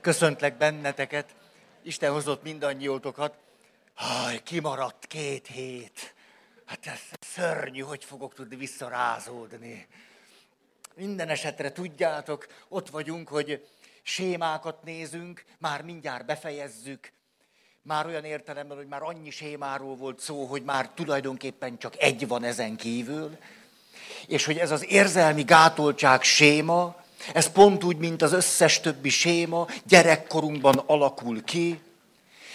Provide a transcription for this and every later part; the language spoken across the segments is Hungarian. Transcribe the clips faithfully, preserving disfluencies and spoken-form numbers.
Köszöntlek benneteket. Isten hozott mindannyiótokat. Haj, kimaradt két hét. Hát ez szörnyű, hogy fogok tudni visszarázódni. Minden esetre tudjátok, ott vagyunk, hogy sémákat nézünk, már mindjárt befejezzük. Már olyan értelemben, hogy már annyi sémáról volt szó, hogy már tulajdonképpen csak egy van ezen kívül. És hogy ez az érzelmi gátoltság séma, ez pont úgy, mint az összes többi séma, gyerekkorunkban alakul ki,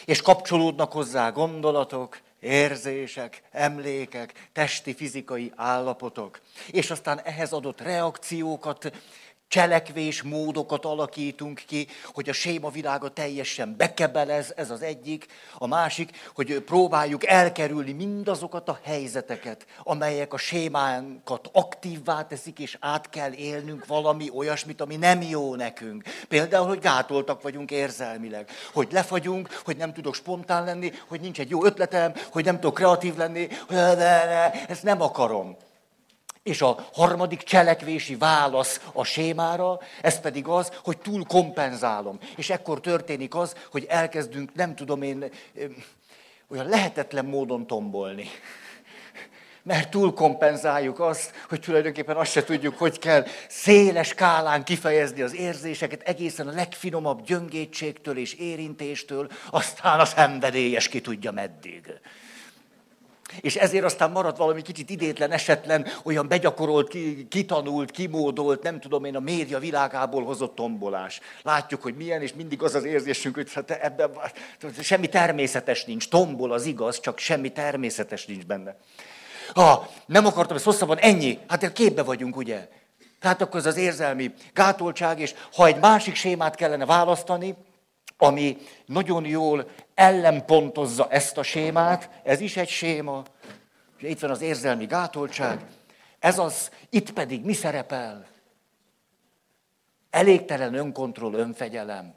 és kapcsolódnak hozzá gondolatok, érzések, emlékek, testi, fizikai állapotok. És aztán ehhez adott reakciókat, cselekvésmódokat alakítunk ki, hogy a séma világa teljesen bekebelez, ez az egyik. A másik, hogy próbáljuk elkerülni mindazokat a helyzeteket, amelyek a sémánkat aktívvá teszik, és át kell élnünk valami olyasmit, ami nem jó nekünk. Például, hogy gátoltak vagyunk érzelmileg, hogy lefagyunk, hogy nem tudok spontán lenni, hogy nincs egy jó ötletem, hogy nem tudok kreatív lenni, ezt nem akarom. És a harmadik cselekvési válasz a sémára, ez pedig az, hogy túl kompenzálom. És ekkor történik az, hogy elkezdünk, nem tudom én, olyan lehetetlen módon tombolni. Mert túl kompenzáljuk azt, hogy tulajdonképpen azt se tudjuk, hogy kell széles skálán kifejezni az érzéseket, egészen a legfinomabb gyöngétségtől és érintéstől, aztán a szenvedélyes ki tudja meddig. És ezért aztán maradt valami kicsit idétlen, esetlen, olyan begyakorolt, kitanult, kimódolt, nem tudom én, a média világából hozott tombolás. Látjuk, hogy milyen, és mindig az az érzésünk, hogy hát ebben semmi természetes nincs. Tombol az igaz, csak semmi természetes nincs benne. Ha, nem akartam, ez hosszabban ennyi. Hát képbe vagyunk, ugye? Tehát akkor ez az érzelmi gátoltság, és ha egy másik sémát kellene választani, ami nagyon jól ellenpontozza ezt a sémát, ez is egy séma, és itt van az érzelmi gátoltság, ez az, itt pedig mi szerepel? Elégtelen önkontroll, önfegyelem.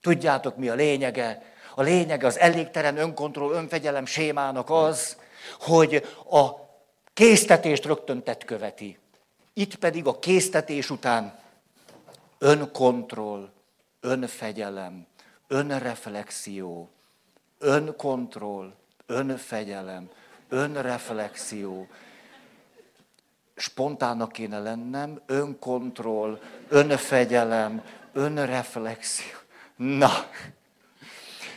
Tudjátok, mi a lényege? A lényege az elégtelen önkontroll, önfegyelem sémának az, hogy a késztetést rögtön tett követi. Itt pedig a késztetés után önkontroll, önfegyelem. Önreflexió, önkontroll, önfegyelem, önreflexió. Spontánnak kéne lennem, önkontroll, önfegyelem, önreflexió. Na,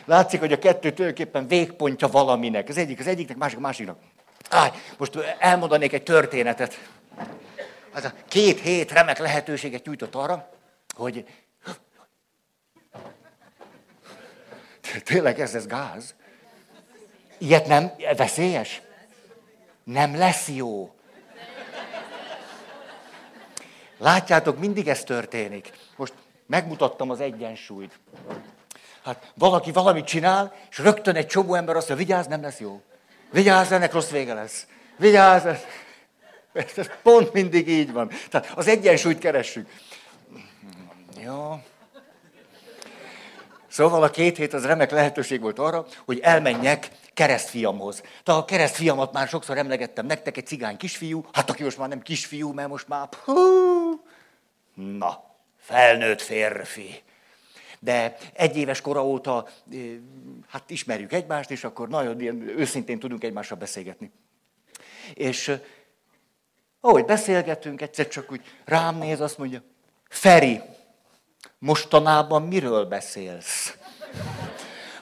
látszik, hogy a kettő tulajdonképpen végpontja valaminek. Az egyik az egyiknek, másik a másiknak. Áj, most elmondanék egy történetet. Hát a két hét remek lehetőséget nyújtott arra, hogy... Tényleg ez, ez gáz? Ilyet nem? Veszélyes? Nem lesz jó. Látjátok, mindig ez történik. Most megmutattam az egyensúlyt. Hát valaki valamit csinál, és rögtön egy csomó ember azt mondja, vigyázz, nem lesz jó. Vigyázz, ennek rossz vége lesz. Vigyázz, ez, ez pont mindig így van. Tehát az egyensúlyt keressük. Jó. Szóval a két hét az remek lehetőség volt arra, hogy elmenjek keresztfiamhoz. Tehát a keresztfiamat már sokszor emlegettem nektek, egy cigány kisfiú, hát aki most már nem kisfiú, mert most már... Hú, na, felnőtt férfi. De egy éves kora óta, hát ismerjük egymást, és akkor nagyon ilyen őszintén tudunk egymással beszélgetni. És ahogy beszélgetünk, egyszer csak úgy rám néz, azt mondja, Feri, mostanában miről beszélsz?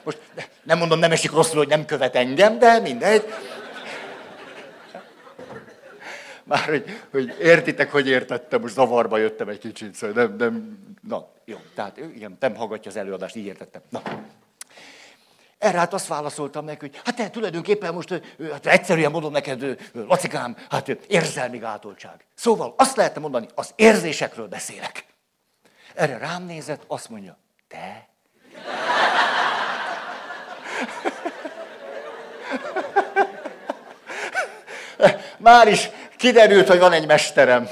Most nem mondom, nem esik rosszul, hogy nem követ engem, de mindegy. Már, hogy, hogy értitek, hogy értettem, most zavarba jöttem egy kicsit, szóval nem, nem, na, jó, tehát igen, nem hallgatja az előadást, így értettem. Na. Erre hát azt válaszoltam neki, hogy hát te tulajdonképpen most, hát egyszerűen mondom neked, Lacikám, hát érzelmi gátoltság. Szóval azt lehetne mondani, az érzésekről beszélek. Erre rám nézett, azt mondja, te? Már is kiderült, hogy van egy mesterem.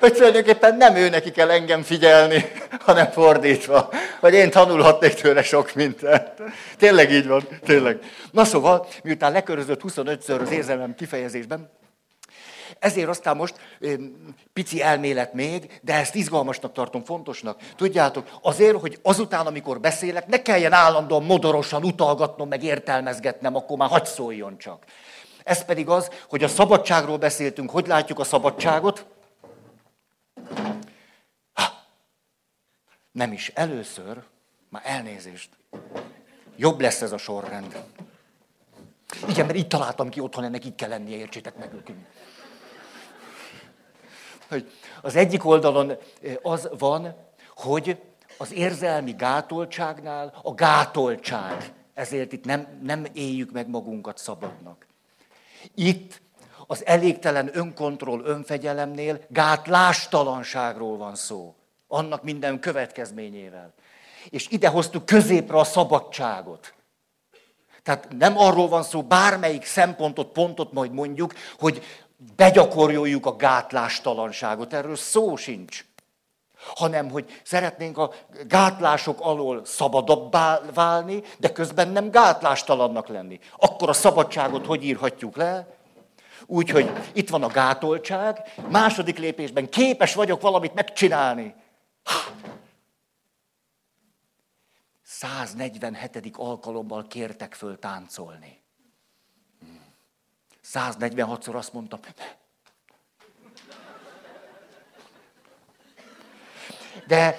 Hogy tulajdonképpen nem ő neki kell engem figyelni, hanem fordítva. Vagy én tanulhatnék tőle sok mindent. Tényleg így van, tényleg. Na szóval, miután lekörözött huszonötször az érzelmem kifejezésben, Ezért aztán most pici elmélet még, de ezt izgalmasnak tartom, fontosnak. Tudjátok, azért, hogy azután, amikor beszélek, ne kelljen állandóan modorosan utalgatnom, meg értelmezgetnem, akkor már hagy szóljon csak. Ez pedig az, hogy a szabadságról beszéltünk. Hogy látjuk a szabadságot? Nem is először, már elnézést. Jobb lesz ez a sorrend. Igen, mert így találtam ki otthon, ennek így kell lennie, értsétek meg ők. Az egyik oldalon az van, hogy az érzelmi gátoltságnál a gátoltság. Ezért itt nem, nem éljük meg magunkat szabadnak. Itt az elégtelen önkontroll, önfegyelemnél gátlástalanságról van szó. Annak minden következményével. És ide hoztuk középre a szabadságot. Tehát nem arról van szó, bármelyik szempontot, pontot majd mondjuk, hogy begyakoroljuk a gátlástalanságot. Erről szó sincs. Hanem, hogy szeretnénk a gátlások alól szabadabbá válni, de közben nem gátlástalannak lenni. Akkor a szabadságot hogy írhatjuk le? Úgyhogy itt van a gátoltság, második lépésben képes vagyok valamit megcsinálni. száznegyvenhetedik alkalommal kértek föl táncolni. száznegyvenhatszor azt mondtam. De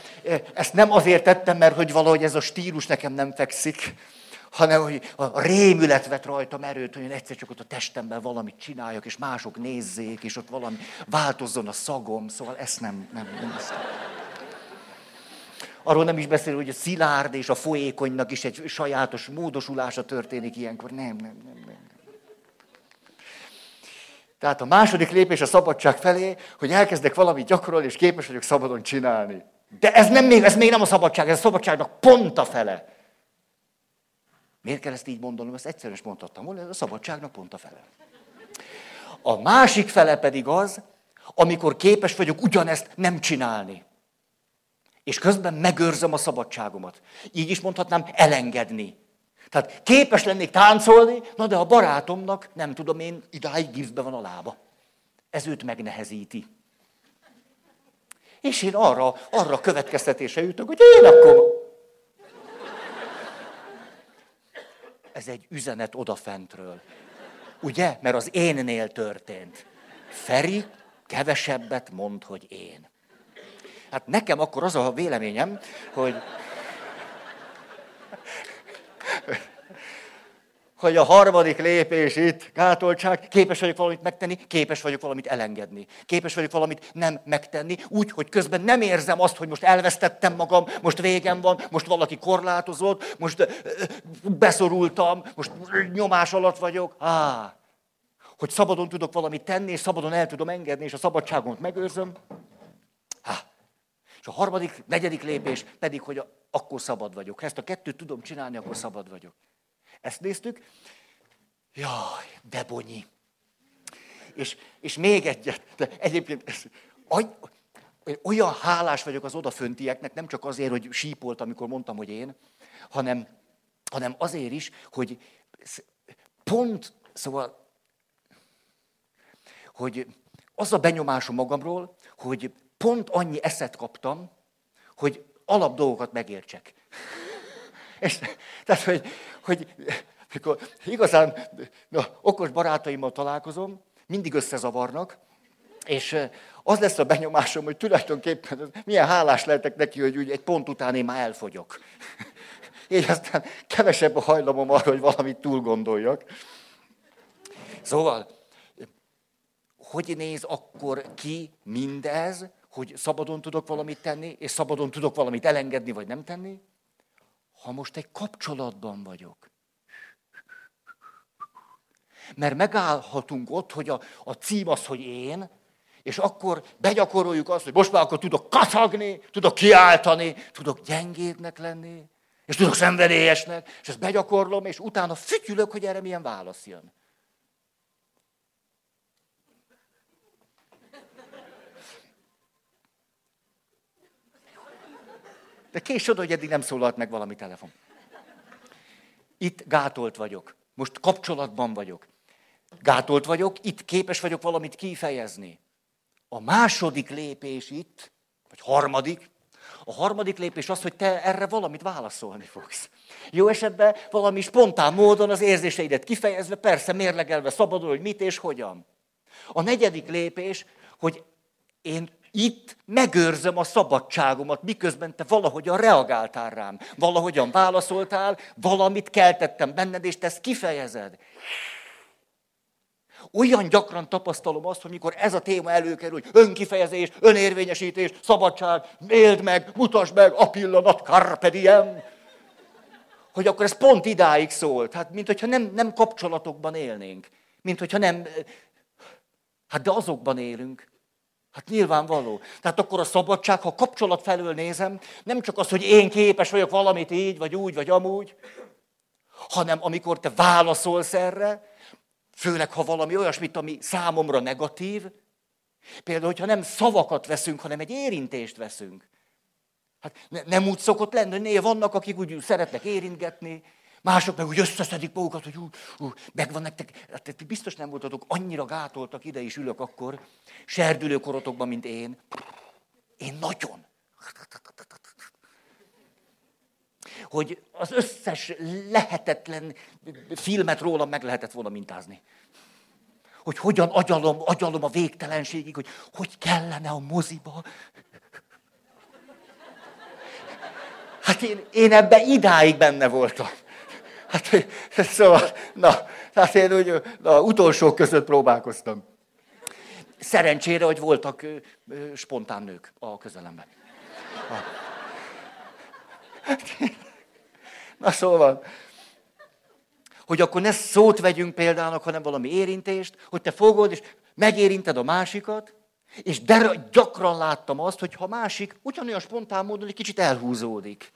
ezt nem azért tettem, mert hogy valahogy ez a stílus nekem nem fekszik, hanem hogy a rémület vett rajtam erőt, hogy én egyszer csak ott a testemben valamit csináljak, és mások nézzék, és ott valami változzon a szagom, szóval ezt nem... nem, nem ezt. Arról nem is beszélünk, hogy a szilárd és a folyékonynak is egy sajátos módosulása történik ilyenkor. Nem, nem, nem, nem. Tehát a második lépés a szabadság felé, hogy elkezdek valamit gyakorolni, és képes vagyok szabadon csinálni. De ez, nem még, ez még nem a szabadság, ez a szabadságnak pont a fele. Miért kell ezt így mondanom? Ezt egyszerűen is mondhattam volna, ez a szabadságnak pont a fele. A másik fele pedig az, amikor képes vagyok ugyanezt nem csinálni. És közben megőrzöm a szabadságomat. Így is mondhatnám, elengedni. Tehát képes lennék táncolni, na de a barátomnak, nem tudom én, idáig gipszbe van a lába. Ez őt megnehezíti. És én arra, arra következtetése jutok, hogy én akkor... Ez egy üzenet odafentről. Ugye? Mert az énnél történt. Feri kevesebbet mond, hogy én. Hát nekem akkor az a véleményem, hogy, hogy a harmadik lépés itt, gátoltság, képes vagyok valamit megtenni, képes vagyok valamit elengedni. Képes vagyok valamit nem megtenni, úgy, hogy közben nem érzem azt, hogy most elvesztettem magam, most végem van, most valaki korlátozott, most beszorultam, most nyomás alatt vagyok. Á, hogy szabadon tudok valamit tenni, és szabadon el tudom engedni, és a szabadságomat megőrzöm. És a harmadik, negyedik lépés pedig, hogy a, akkor szabad vagyok. Ha ezt a kettőt tudom csinálni, akkor szabad vagyok. Ezt néztük. Jaj, de bonyi. És, és még egyet. De egyébként olyan hálás vagyok az odaföntieknek, nem csak azért, hogy sípolt, amikor mondtam, hogy én, hanem, hanem azért is, hogy pont, szóval, hogy az a benyomásom magamról, hogy pont annyi eszet kaptam, hogy alap dolgokat megértsek. És, tehát, hogy, hogy mikor igazán na, okos barátaimmal találkozom, mindig összezavarnak, és az lesz a benyomásom, hogy tulajdonképpen milyen hálás lehetek neki, hogy úgy egy pont után én már elfogyok. Így aztán kevesebb a hajlamom arra, hogy valamit túlgondoljak. Szóval, hogy néz akkor ki mindez, hogy szabadon tudok valamit tenni, és szabadon tudok valamit elengedni, vagy nem tenni, ha most egy kapcsolatban vagyok. Mert megállhatunk ott, hogy a, a cím az, hogy én, és akkor begyakoroljuk azt, hogy most már akkor tudok kacagni, tudok kiáltani, tudok gyengébbnek lenni, és tudok szenvedélyesnek, és ezt begyakorlom, és utána fütyülök, hogy erre milyen válasz jön. De késd oda, hogy eddig nem szólalt meg valami telefon. Itt gátolt vagyok. Most kapcsolatban vagyok. gátolt vagyok, itt képes vagyok valamit kifejezni. A második lépés itt, vagy harmadik, a harmadik lépés az, hogy te erre valamit válaszolni fogsz. Jó esetben valami spontán módon az érzéseidet kifejezve, persze mérlegelve szabadul, hogy mit és hogyan. A negyedik lépés, hogy én itt megőrzöm a szabadságomat, miközben te valahogyan reagáltál rám, valahogyan válaszoltál, valamit keltettem benned, és te ezt kifejezed. Olyan gyakran tapasztalom azt, hogy mikor ez a téma előkerül, hogy önkifejezés, önérvényesítés, szabadság, éld meg, mutasd meg, a pillanat, carpe diem, hogy akkor ez pont idáig szólt. Hát, mint hogyha nem, nem kapcsolatokban élnénk. Mint hogyha nem... Hát, de azokban élünk. Hát nyilvánvaló. Tehát akkor a szabadság, ha kapcsolat felől nézem, nem csak az, hogy én képes vagyok valamit így, vagy úgy, vagy amúgy, hanem amikor te válaszolsz erre, főleg, ha valami olyasmit, ami számomra negatív, például, hogyha nem szavakat veszünk, hanem egy érintést veszünk. Hát ne, nem úgy szokott lenni, hogy néha vannak, akik úgy szeretnek érintgetni, mások meg úgy összeszedik magukat, hogy ú, ú, megvan nektek, hát biztos nem voltatok annyira gátoltak, ide is ülök akkor, serdülőkorotokban, mint én. Én nagyon. Hogy az összes lehetetlen filmet rólam meg lehetett volna mintázni. Hogy hogyan agyalom, agyalom a végtelenségig, hogy hogy kellene a moziba. Hát én, én ebben idáig benne voltam. Hát szóval, na, hát én úgy, na, utolsók között próbálkoztam. Szerencsére, hogy voltak ö, ö, spontán nők a közelemben. Na szóval, hogy akkor ne szót vegyünk példának, hanem valami érintést, hogy te fogod, és megérinted a másikat, és der- gyakran láttam azt, hogy ha másik ugyanolyan spontán módon egy kicsit elhúzódik.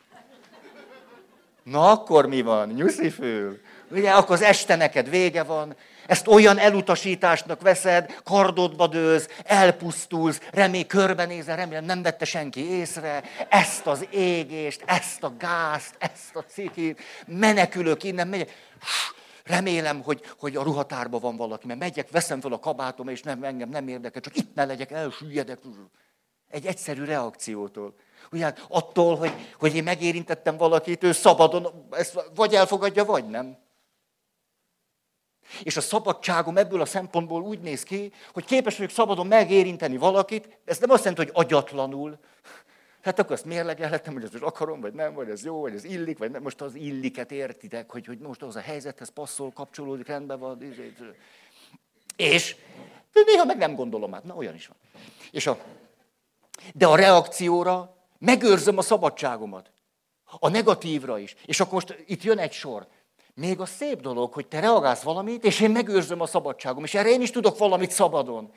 Na akkor mi van? Nyuszifül. Ugye, akkor az este neked vége van, ezt olyan elutasításnak veszed, kardodba dőlsz, elpusztulsz, remély körbenézel, remélem nem vette senki észre, ezt az égést, ezt a gázt, ezt a cikit, menekülök innen, megyek. Remélem, hogy, hogy a ruhatárban van valaki, mert megyek, veszem fel a kabátom, és nem, engem nem érdekel, csak itt ne legyek, elsüllyedek. Egy egyszerű reakciótól. Ugye attól, hogy, hogy én megérintettem valakit, ő szabadon, ezt vagy elfogadja, vagy nem. És a szabadságom ebből a szempontból úgy néz ki, hogy képes vagyok szabadon megérinteni valakit, ez nem azt jelenti, hogy agyatlanul. Hát akkor azt mérlegelhetem, hogy ezt most akarom, vagy nem, vagy ez jó, vagy ez illik, vagy nem. Most az illiket értitek, hogy, hogy most az a helyzethez passzol, kapcsolódik, rendben van. És néha meg nem gondolom át, na olyan is van. És a, de a reakcióra megőrzöm a szabadságomat. A negatívra is. És akkor most itt jön egy sor. Még a szép dolog, hogy te reagálsz valamit, és én megőrzöm a szabadságom, és erre én is tudok valamit szabadon.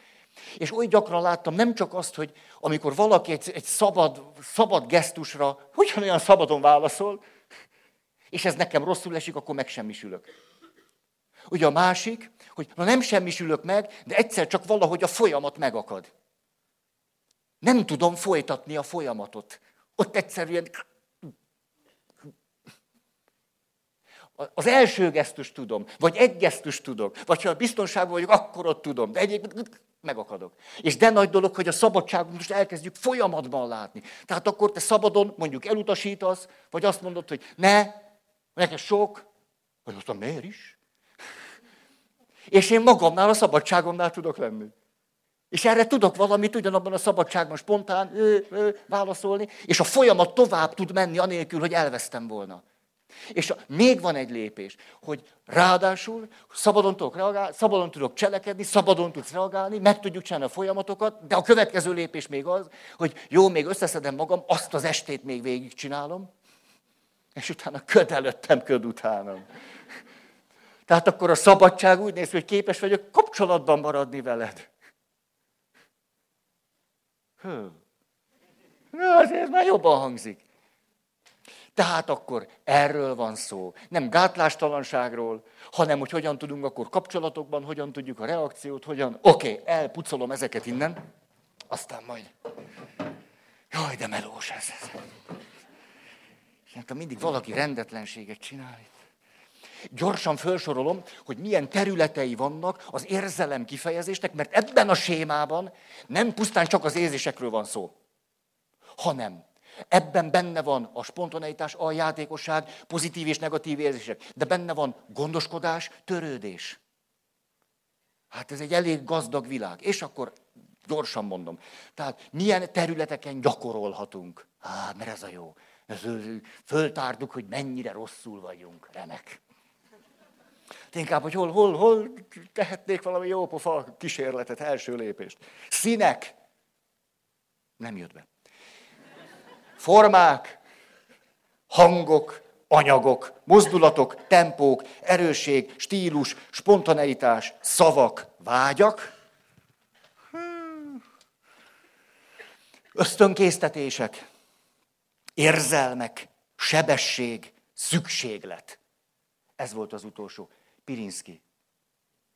És oly gyakran láttam nem csak azt, hogy amikor valaki egy, egy szabad, szabad gesztusra ugyanolyan szabadon válaszol, és ez nekem rosszul esik, akkor megsemmisülök. Ugye a másik, hogy na nem semmisülök meg, de egyszer csak valahogy a folyamat megakad. Nem tudom folytatni a folyamatot. Ott egyszerűen... Az első gesztust tudom, vagy egy gesztust tudok, vagy ha biztonságban vagyok, akkor ott tudom, de egyébként megakadok. És de nagy dolog, hogy a szabadságot most elkezdjük folyamatban látni. Tehát akkor te szabadon mondjuk elutasítasz, vagy azt mondod, hogy ne, neked sok, vagy aztán miért is? És én magamnál, a szabadságomnál tudok lenni. És erre tudok valamit ugyanabban a szabadságban spontán ö, ö, válaszolni, és a folyamat tovább tud menni anélkül, hogy elvesztem volna. És a, még van egy lépés, hogy ráadásul szabadon tudok reagálni, szabadon tudok cselekedni, szabadon tudsz reagálni, meg tudjuk csinálni a folyamatokat, de a következő lépés még az, hogy jó, még összeszedem magam, azt az estét még végigcsinálom, és utána köd előttem, köd utánam. Tehát akkor a szabadság úgy néz, hogy képes vagyok kapcsolatban maradni veled. Hő. Na, azért már jobban hangzik. Tehát akkor erről van szó. Nem gátlástalanságról, hanem hogy hogyan tudunk akkor kapcsolatokban, hogyan tudjuk a reakciót, hogyan... Oké, okay, elpucolom ezeket innen, aztán majd... Jaj, de melós ez. ez. Mindig valaki rendetlenséget csinál itt. Gyorsan felsorolom, hogy milyen területei vannak az érzelem kifejezésnek, mert ebben a sémában nem pusztán csak az érzésekről van szó, hanem ebben benne van a spontaneitás, a játékosság, pozitív és negatív érzések, de benne van gondoskodás, törődés. Hát ez egy elég gazdag világ. És akkor gyorsan mondom. Tehát milyen területeken gyakorolhatunk? Hát, mert ez a jó. Föltártuk, hogy mennyire rosszul vagyunk. Remek. Inkább, hogy hol, hol, hol tehetnék valami jó pofa kísérletet, első lépést. Színek. Nem jött be. Formák, hangok, anyagok, mozdulatok, tempók, erősség, stílus, spontaneitás, szavak, vágyak, ösztönkésztetések, érzelmek, sebesség, szükséglet. Ez volt az utolsó. Pilinszki.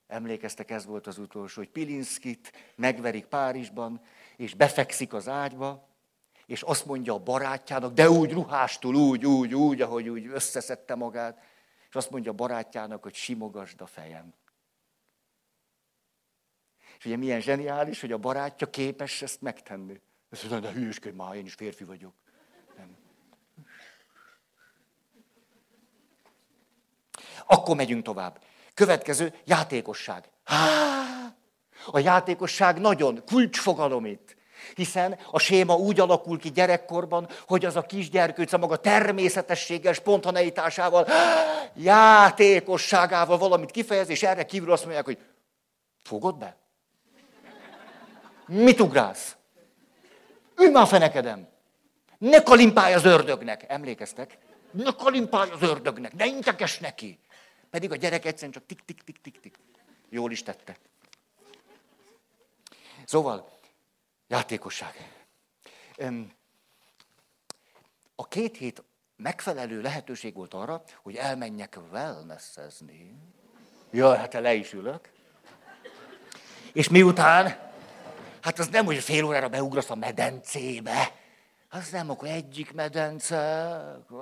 Emlékeztek, ez volt az utolsó, hogy Pilinszkit megverik Párizsban, és befekszik az ágyba, és azt mondja a barátjának, de úgy ruhástul, úgy, úgy, úgy, ahogy úgy összeszedte magát, és azt mondja a barátjának, hogy simogasd a fejem. És ugye milyen zseniális, hogy a barátja képes ezt megtenni. Azt mondja, de hülyeskedj már, én is férfi vagyok. Nem. Akkor megyünk tovább. Következő, játékosság. Há! A játékosság nagyon kulcsfogalom itt. Hiszen a séma úgy alakul ki gyerekkorban, hogy az a kisgyerkőc a maga természetességgel, spontaneitásával, játékosságával valamit kifejez, és erre kívül azt mondják, hogy fogod be? Mit ugrálsz? Ülj már a fenekedem! Ne kalimpálj az ördögnek! Emlékeztek? Ne kalimpálj az ördögnek! Ne intekes neki! Pedig a gyerek egyszerűen csak tik-tik-tik-tik-tik. Jól is tette. Szóval... játékosság. A két hét megfelelő lehetőség volt arra, hogy elmenjek wellnessezni. Jaj, hát le is ülök. És miután, hát az nem, hogy fél órára beugrasz a medencébe. Az nem, akkor egyik medence,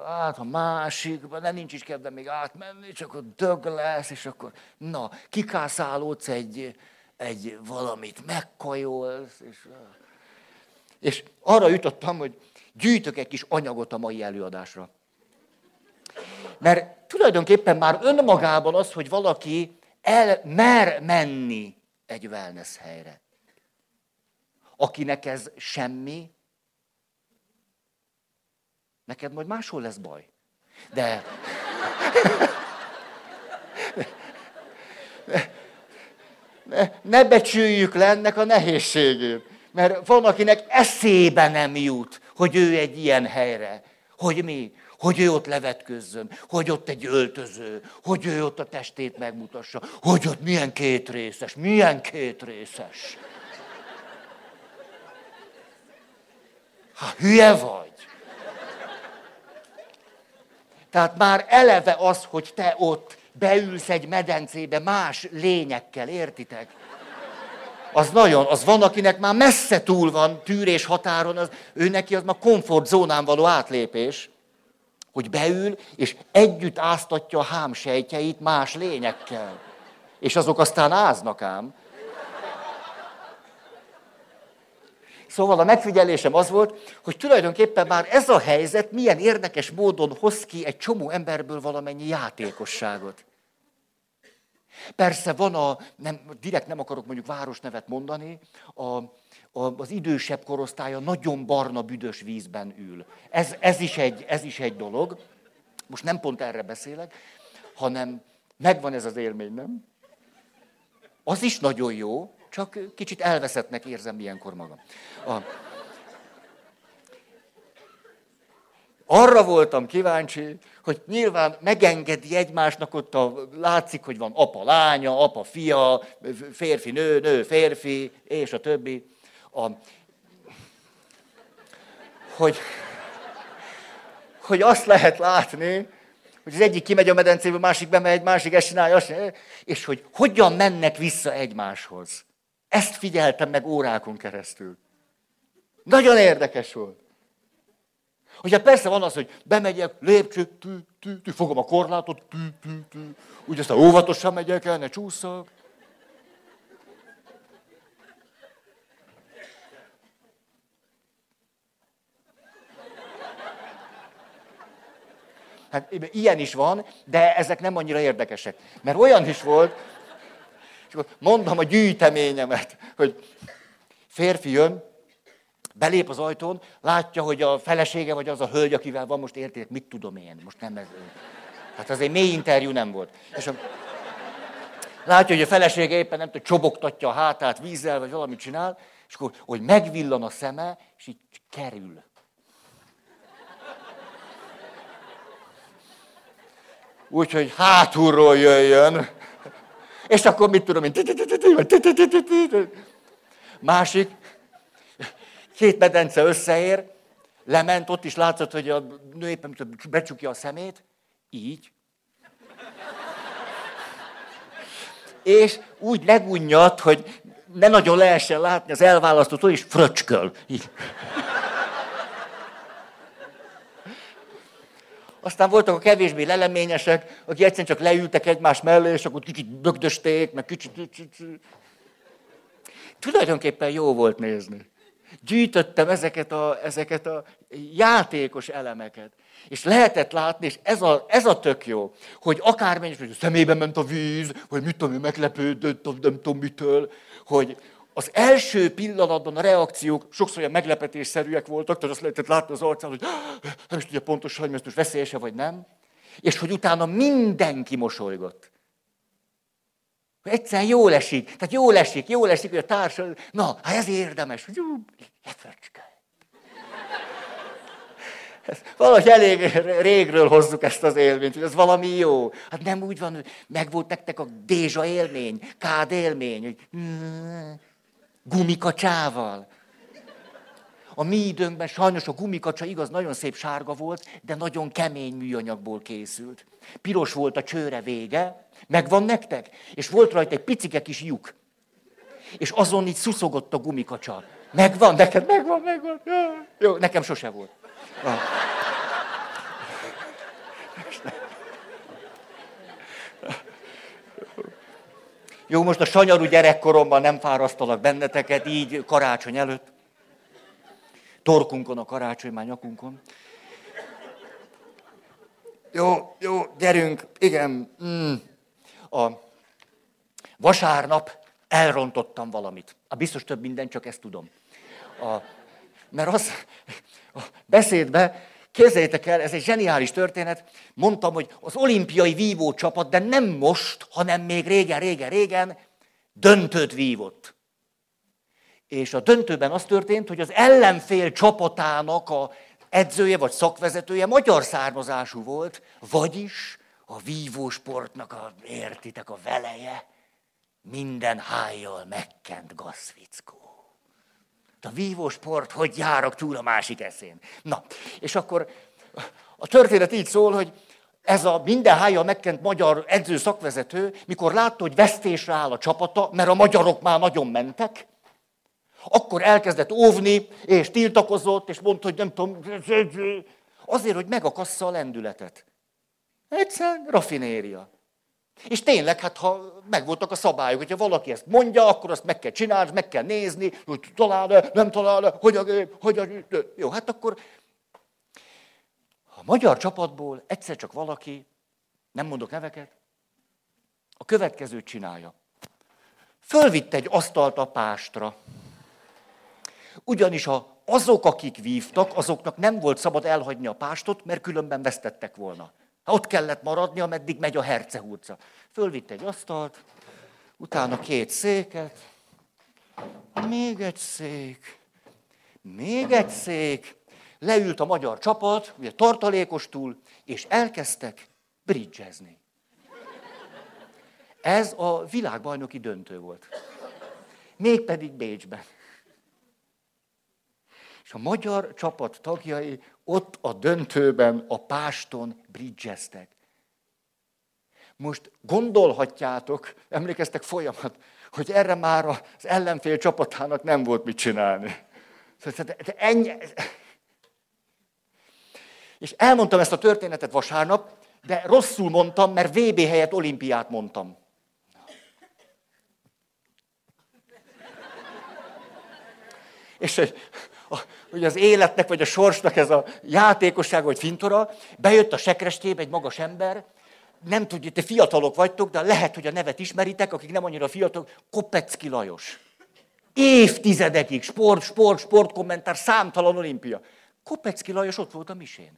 át a másikba, nem nincs is kedvem még átmenni, csak akkor dög lesz, és akkor, na, kikászálódsz egy... egy valamit megkajolsz, és, és arra jutottam, hogy gyűjtök egy kis anyagot a mai előadásra. Mert tulajdonképpen már önmagában az, hogy valaki elmer menni egy wellness helyre. Akinek ez semmi, neked majd máshol lesz baj. De... ne becsüljük le ennek a nehézségét. Mert van, akinek eszébe nem jut, hogy ő egy ilyen helyre. Hogy mi? Hogy ő ott levetkőzzön, hogy ott egy öltöző, hogy ő ott a testét megmutassa, hogy ott milyen kétrészes, milyen kétrészes. Hát hülye vagy. Tehát már eleve az, hogy te ott beülsz egy medencébe más lényekkel, értitek? Az nagyon, az van, akinek már messze túl van tűrés határon, az, ő neki az már komfortzónán való átlépés, hogy beül, és együtt áztatja a hámsejtjeit más lényekkel. És azok aztán áznak ám. Szóval a megfigyelésem az volt, hogy tulajdonképpen már ez a helyzet milyen érdekes módon hoz ki egy csomó emberből valamennyi játékosságot. Persze van a, nem, direkt nem akarok mondjuk városnevet mondani, a, a, az idősebb korosztálya nagyon barna, büdös vízben ül. Ez, ez, is egy, ez is egy dolog. Most nem pont erre beszélek, hanem megvan ez az élmény, nem? Az is nagyon jó. Csak kicsit elveszettnek érzem ilyenkor magam. A... Arra voltam kíváncsi, hogy nyilván megengedi egymásnak ott a... látszik, hogy van apa-lánya, apa-fia, férfi-nő, nő-férfi, és a többi. A... Hogy... hogy azt lehet látni, hogy az egyik kimegy a medencéből, másik bemegy, másik ezt csinálja, azt csinálja, és hogy hogyan mennek vissza egymáshoz. Ezt figyeltem meg órákon keresztül. Nagyon érdekes volt. Hogyha persze van az, hogy bemegyek, lépcső, tű, tű, tű, fogom a korlátot, tű, tű, tű, úgy aztán óvatosan megyek el, ne csúszak. Hát ilyen is van, de ezek nem annyira érdekesek. Mert olyan is volt, és akkor mondom a gyűjteményemet, hogy férfi jön, belép az ajtón, látja, hogy a felesége vagy az a hölgy, akivel van, most értétek, mit tudom én, most nem ez. Hát azért mély interjú nem volt. És a, látja, hogy a felesége éppen nem tudom, csobogtatja a hátát vízzel, vagy valamit csinál, és akkor, hogy megvillan a szeme, és így kerül. Úgyhogy hátulról jöjjön. És akkor mit tudom én? Másik, két medence összeér, lement, ott is látszott, hogy a nő éppen becsukja a szemét. Így. És úgy legunnyadt, hogy ne nagyon lehessen látni az elválasztótól, és fröcsköl. Így. Aztán voltak a kevésbé leleményesek, akik egyszerűen csak leültek egymás mellé, és akkor kicsit bögdösték, meg kicsit... Tulajdonképpen jó volt nézni. Gyűjtöttem ezeket a, ezeket a játékos elemeket. És lehetett látni, és ez a, ez a tök jó, hogy akármennyi, hogy a szemébe ment a víz, vagy mit tudom, meglepődött, nem tudom mitől, hogy az első pillanatban a reakciók sokszor olyan meglepetésszerűek voltak, tehát azt lehetett látni az arcán, hogy nem is tudja pontosan, hogy most veszélyese vagy nem, és hogy utána mindenki mosolygott. Egyszerűen jól esik, tehát jól esik, jól esik, hogy a társa, na, hát ez érdemes, hogy valahogy elég régről hozzuk ezt az élményt, hogy ez valami jó. Hát nem úgy van, hogy megvolt nektek a Dézsa élmény, Kád élmény, hogy... gumikacsával. A mi időnkben sajnos a gumikacsa igaz, nagyon szép sárga volt, de nagyon kemény műanyagból készült. Piros volt a csőre vége, megvan nektek? És volt rajta egy picike kis lyuk. És azon így szuszogott a gumikacsa. Megvan? Neked megvan, megvan. Jó, nekem sose volt. Ah. Jó, most a sanyarú gyerekkoromban nem fárasztalak benneteket, így karácsony előtt. Torkunkon a karácsony, már nyakunkon. Jó, jó, gyerünk, igen. Mm. A vasárnap elrontottam valamit. A biztos több minden, csak ezt tudom. A, mert az a beszédben, képzeljétek el, ez egy zseniális történet, mondtam, hogy az olimpiai vívócsapat, de nem most, hanem még régen, régen, régen döntőt vívott. És a döntőben az történt, hogy az ellenfél csapatának a edzője vagy szakvezetője magyar származású volt, vagyis a vívósportnak a, értitek, a veleje, minden hájjal megkent gazfickó. A vívósport, hogy járok túl a másik eszén. Na, és akkor a történet így szól, hogy ez a minden hájjal megkent magyar edző szakvezető, mikor látta, hogy vesztésre áll a csapata, mert a magyarok már nagyon mentek, akkor elkezdett óvni, és tiltakozott, és mondta, hogy nem tudom, azért, hogy megakassza a lendületet. Egyszerűen rafinéria. És tényleg, hát ha megvoltak a szabályok, hogyha valaki ezt mondja, akkor azt meg kell csinálni, meg kell nézni, hogy talál-e, nem talál-e, hogy a gép, hogy a gép. Jó, hát akkor a magyar csapatból egyszer csak valaki, nem mondok neveket, a következőt csinálja. Fölvitt egy asztalt a Pástra. Ugyanis a, azok, akik vívtak, azoknak nem volt szabad elhagyni a Pástot, mert különben vesztettek volna. Ott kellett maradni, ameddig megy a hercehurca. Fölvitt egy asztalt, utána két széket, még egy szék, még egy szék. Leült a magyar csapat, ugye tartalékostul, és elkezdtek bridgezni. Ez a világbajnoki döntő volt. Mégpedig Bécsben. És a magyar csapat tagjai ott a döntőben, a Páston bridgeztek. Most gondolhatjátok, emlékeztek folyamat, hogy erre már az ellenfél csapatának nem volt mit csinálni. Ennyi... És elmondtam ezt a történetet vasárnap, de rosszul mondtam, mert vé bé helyett olimpiát mondtam. És ugye az életnek, vagy a sorsnak ez a játékosság, vagy fintora, bejött a sekrestébe egy magas ember, nem tudja, te fiatalok vagytok, de lehet, hogy a nevet ismeritek, akik nem annyira fiatalok, Kopecki Lajos. Évtizedekig sport, sport, sport, kommentár, számtalan olimpia. Kopecki Lajos ott volt a misén.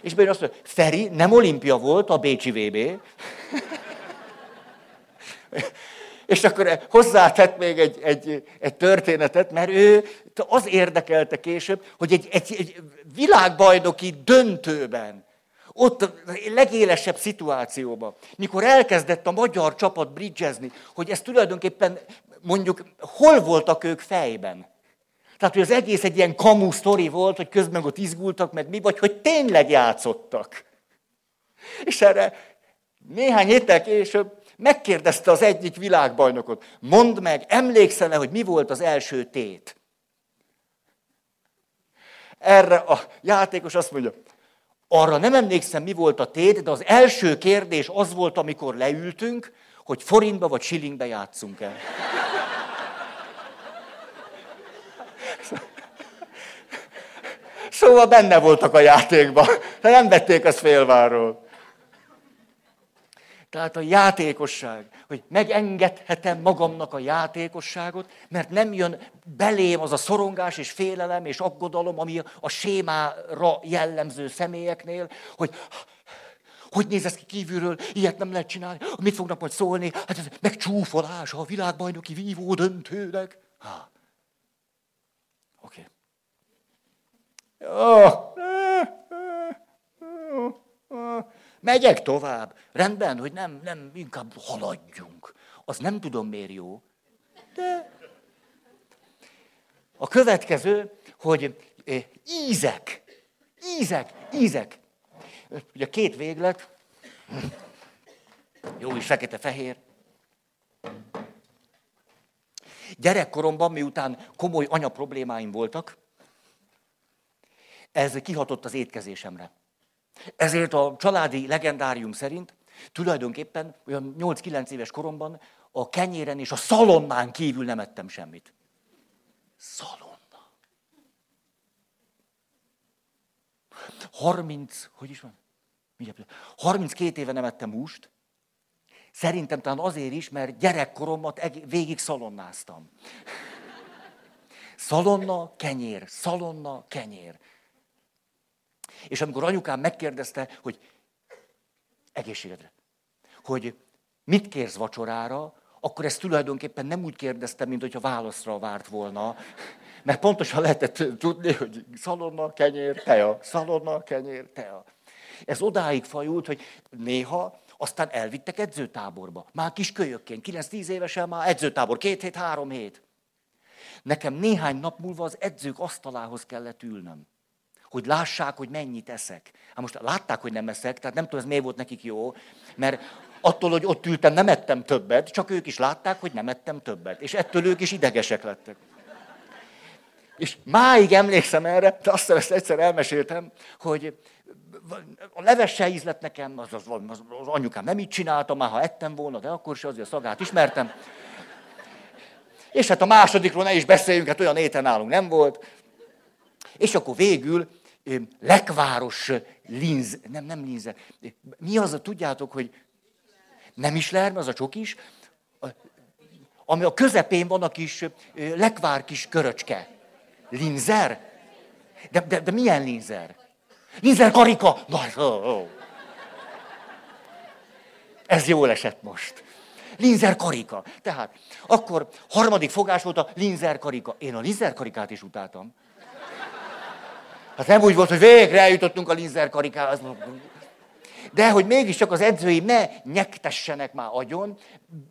És bejön azt mondja, Feri, nem olimpia volt a bécsi vé bé. És akkor hozzátett még egy, egy, egy történetet, mert ő az érdekelte később, hogy egy, egy, egy világbajnoki döntőben, ott a legélesebb szituációban, mikor elkezdett a magyar csapat bridgezni, hogy ez tulajdonképpen mondjuk hol voltak ők fejben. Tehát, hogy az egész egy ilyen kamu sztori volt, hogy közben ott izgultak meg mi, vagy hogy tényleg játszottak. És erre néhány héttel később megkérdezte az egyik világbajnokot, mondd meg, emlékszel-e, hogy mi volt az első tét? Erre a játékos azt mondja, arra nem emlékszem, mi volt a tét, de az első kérdés az volt, amikor leültünk, hogy forintba vagy shillingbe játszunk el. Szóval benne voltak a játékban, nem vették ezt félváról. Tehát a játékosság, hogy megengedhetem magamnak a játékosságot, mert nem jön belém az a szorongás és félelem és aggodalom, ami a sémára jellemző személyeknél, hogy hogy néz ez ki kívülről, ilyet nem lehet csinálni, mit fognak majd szólni, hát ez megcsúfolás a világbajnoki vívó döntőnek. Oké. Okay. Megyek tovább. Rendben, hogy nem, nem, inkább haladjunk. Azt nem tudom, miért jó. De a következő, hogy ízek, ízek, ízek. Ugye két véglet. Jó is fekete-fehér. Gyerekkoromban, miután komoly anya problémáim voltak, ez kihatott az étkezésemre. Ezért a családi legendárium szerint tulajdonképpen olyan nyolc-kilenc éves koromban a kenyéren és a szalonnán kívül nem ettem semmit. Szalonna. harminc, hogy is van? harminckettő éve nem ettem húst. Szerintem talán azért is, mert gyerekkoromat végig szalonnáztam. Szalonna, kenyér, szalonna, kenyér. És amikor anyukám megkérdezte, hogy egészségedre, hogy mit kérsz vacsorára, akkor ezt tulajdonképpen nem úgy kérdeztem, mint hogyha válaszra várt volna, mert pontosan lehetett tudni, hogy szalonna, kenyér, tea, szalonna, kenyér, tea. Ez odáig fajult, hogy néha aztán elvittek edzőtáborba, már kiskölyökként, kilenc-tíz évesen már edzőtábor, két hét, három hét. Nekem néhány nap múlva az edzők asztalához kellett ülnöm, hogy lássák, hogy mennyit eszek. Hát most látták, hogy nem eszek, tehát nem tudom, ez miért volt nekik jó, mert attól, hogy ott ültem, nem ettem többet, csak ők is látták, hogy nem ettem többet. És ettől ők is idegesek lettek. És máig emlékszem erre, de azt hiszem, egyszer elmeséltem, hogy a leves se ízlett nekem, az, az, az, az anyukám nem így csinálta, már ha ettem volna, de akkor se, azért a szagát ismertem. És hát a másodikról ne is beszéljünk, hát olyan étel nálunk nem volt. És akkor végül lekváros linz, nem, nem linze. Mi az, tudjátok, hogy nem is lerme, az a csokis, ami a közepén van a kis lekvár kis köröcske. Linzer? De, de, de milyen linzer? Linzer karika! Na, ó, ó. Ez jól esett most. Linzer karika. Tehát akkor harmadik fogás volt a linzer karika. Én a linzer karikát is utáltam. Hát nem úgy volt, hogy végre eljutottunk a linzer karikához. De hogy mégiscsak az edzőim ne nyektessenek már agyon,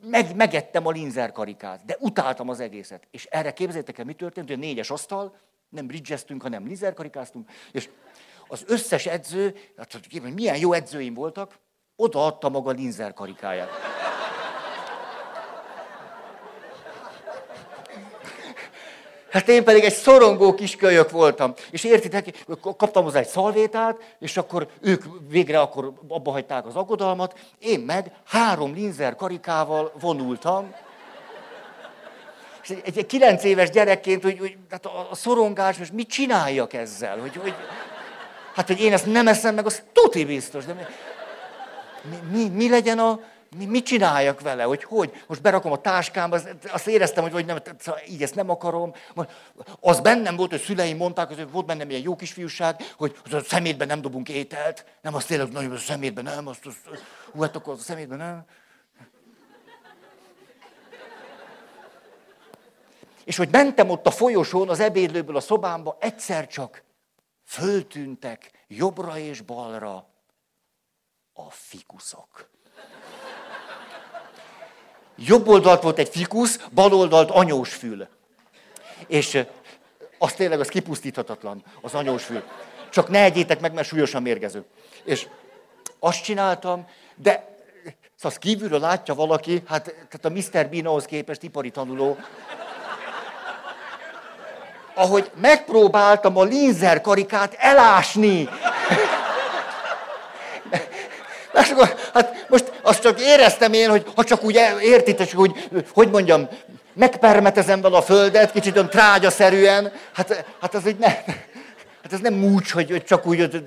meg, megettem a linzer karikát, de utáltam az egészet. És erre képzeljétek el, mi történt, hogy a négyes asztal, nem bridgeztünk, hanem linzer karikáztunk, és az összes edző, hát milyen jó edzőim voltak, odaadta maga linzer karikáját. Hát én pedig egy szorongó kiskölyök voltam. És értitek, kaptam hozzá egy szalvétát, és akkor ők végre akkor abba hagyták az aggodalmat, én meg három linzer karikával vonultam. És egy, egy kilenc éves gyerekként, hogy, hogy hát a, a szorongás, most mit csináljak ezzel? Hogy, hogy, hát, hogy én ezt nem eszem meg, az tuti biztos. De mi, mi, mi, mi legyen a... Mi, mit csináljak vele, hogy hogy? Most berakom a táskámba, azt éreztem, hogy vagy nem, így ezt nem akarom. Az bennem volt, hogy szüleim mondták, hogy volt bennem ilyen jó kisfiúság, hogy a szemétben nem dobunk ételt. Nem, azt tényleg nagyon, hogy a szemétben nem, azt, azt, azt hú, hát akkor az a szemétben nem. És hogy mentem ott a folyosón, az ebédlőből a szobámba, egyszer csak föltűntek jobbra és balra a fikuszok. Jobb oldalt volt egy fikusz, bal oldalt anyósfül. És az tényleg, az kipusztíthatatlan, az anyósfül. Csak ne egyétek meg, mert súlyosan mérgező. És azt csináltam, de szóval kívülről látja valaki, hát tehát a miszter Bean ahhoz képest ipari tanuló. Ahogy megpróbáltam a linzer karikát elásni. Hát most azt csak éreztem én, hogy ha csak úgy értitek, hogy, hogy mondjam, megpermetezem vele a földet, kicsit olyan trágyaszerűen, hát, hát az így nem, hát ez nem múcs, hogy, hogy csak úgy,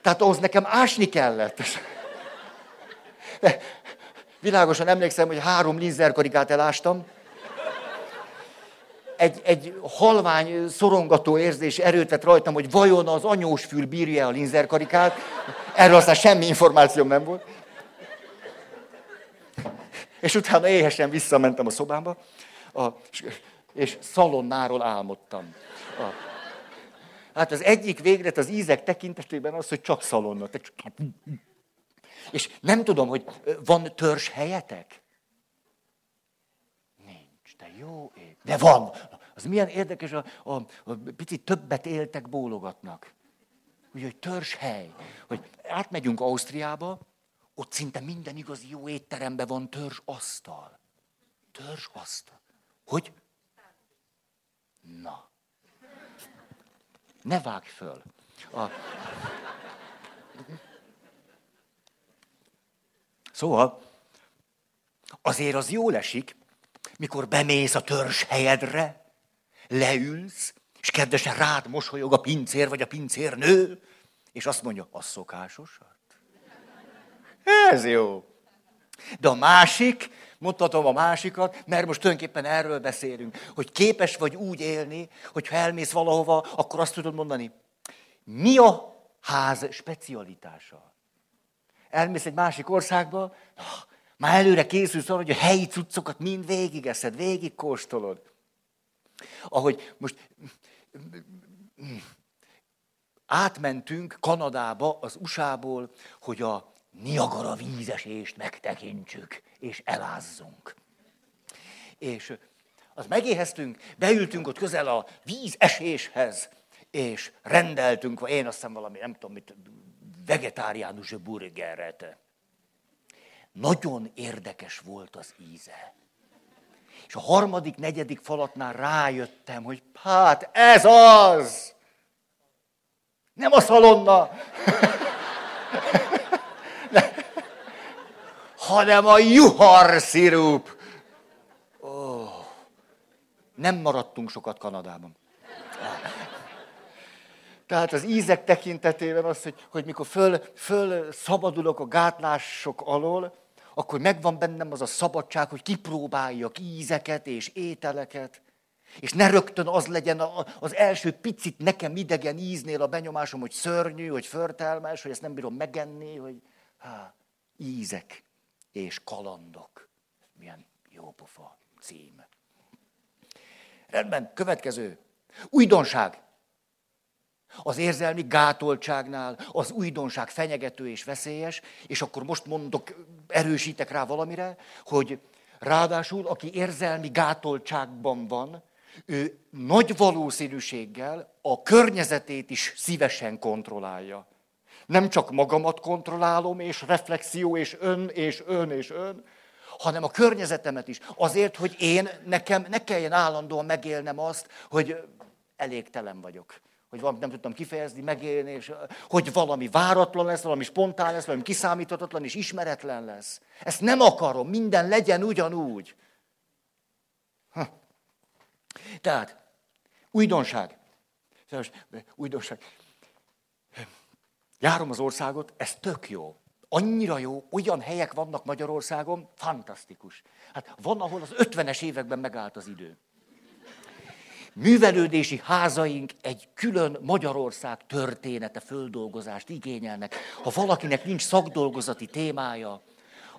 tehát ahhoz nekem ásni kellett. De világosan emlékszem, hogy három linzerkarikát elástam. Egy, egy halvány, szorongató érzés erőltet rajtam, hogy vajon az anyósfül bírja a linzerkarikát. Erről aztán semmi információm nem volt. És utána éhesen visszamentem a szobámba, a, és szalonnáról álmodtam. A, hát az egyik véglet az ízek tekintetében az, hogy csak szalonna. És nem tudom, hogy van törzs helyetek? Nincs, de jó ég. De van! Az milyen érdekes, a, a, a picit többet éltek bólogatnak. Úgyhogy törzshely. Hogy átmegyünk Ausztriába, ott szinte minden igazi jó étteremben van törzsasztal. Törzsasztal. Hogy? Na. Ne vágj föl. A... Szóval, azért az jól esik, mikor bemész a törzshelyedre, leülsz, és kedvesen rád mosolyog a pincér vagy a pincérnő, és azt mondja, a szokásosat. Ez jó. De a másik, mondhatom a másikat, mert most tulajdonképpen erről beszélünk, hogy képes vagy úgy élni, hogy ha elmész valahova, akkor azt tudod mondani, mi a ház specialitása? Elmész egy másik országba, már előre készülsz arra, hogy a helyi cuccokat mind végigeszed, végigkóstolod. Ahogy most átmentünk Kanadába, az u es á-ból, hogy a Niagara vízesést megtekintsük, és elázzunk. És az megéheztünk, beültünk ott közel a vízeséshez, és rendeltünk, vagy én azt hiszem valami, nem tudom mit, vegetáriánus burgeret. Nagyon érdekes volt az íze. És a harmadik, negyedik falatnál rájöttem, hogy hát ez az! Nem a szalonna! Hanem a juharszirup! Oh. Nem maradtunk sokat Kanadában. Tehát az ízek tekintetében az, hogy, hogy mikor föl, föl szabadulok a gátlások alól, akkor megvan bennem az a szabadság, hogy kipróbáljak ízeket és ételeket, és ne rögtön az legyen az első picit nekem idegen íznél a benyomásom, hogy szörnyű, hogy förtelmes, hogy ezt nem bírom megenni, hogy há, ízek és kalandok. Milyen jó pofa cím. Rendben, következő. Újdonság. Az érzelmi gátoltságnál az újdonság fenyegető és veszélyes, és akkor most mondok, erősítek rá valamire, hogy ráadásul, aki érzelmi gátoltságban van, ő nagy valószínűséggel a környezetét is szívesen kontrollálja. Nem csak magamat kontrollálom, és reflexió, és ön, és ön, és ön, hanem a környezetemet is. Azért, hogy én, nekem ne kelljen állandóan megélnem azt, hogy elégtelen vagyok. Hogy valamit nem tudtam kifejezni, megélni, és hogy valami váratlan lesz, valami spontán lesz, valami kiszámíthatatlan és ismeretlen lesz. Ezt nem akarom, minden legyen ugyanúgy. Ha. Tehát, újdonság. Újdonság. Járom az országot, ez tök jó. Annyira jó, olyan helyek vannak Magyarországon, fantasztikus. Hát van, ahol az ötvenes években megállt az idő. Művelődési házaink egy külön Magyarország története földolgozást igényelnek. Ha valakinek nincs szakdolgozati témája,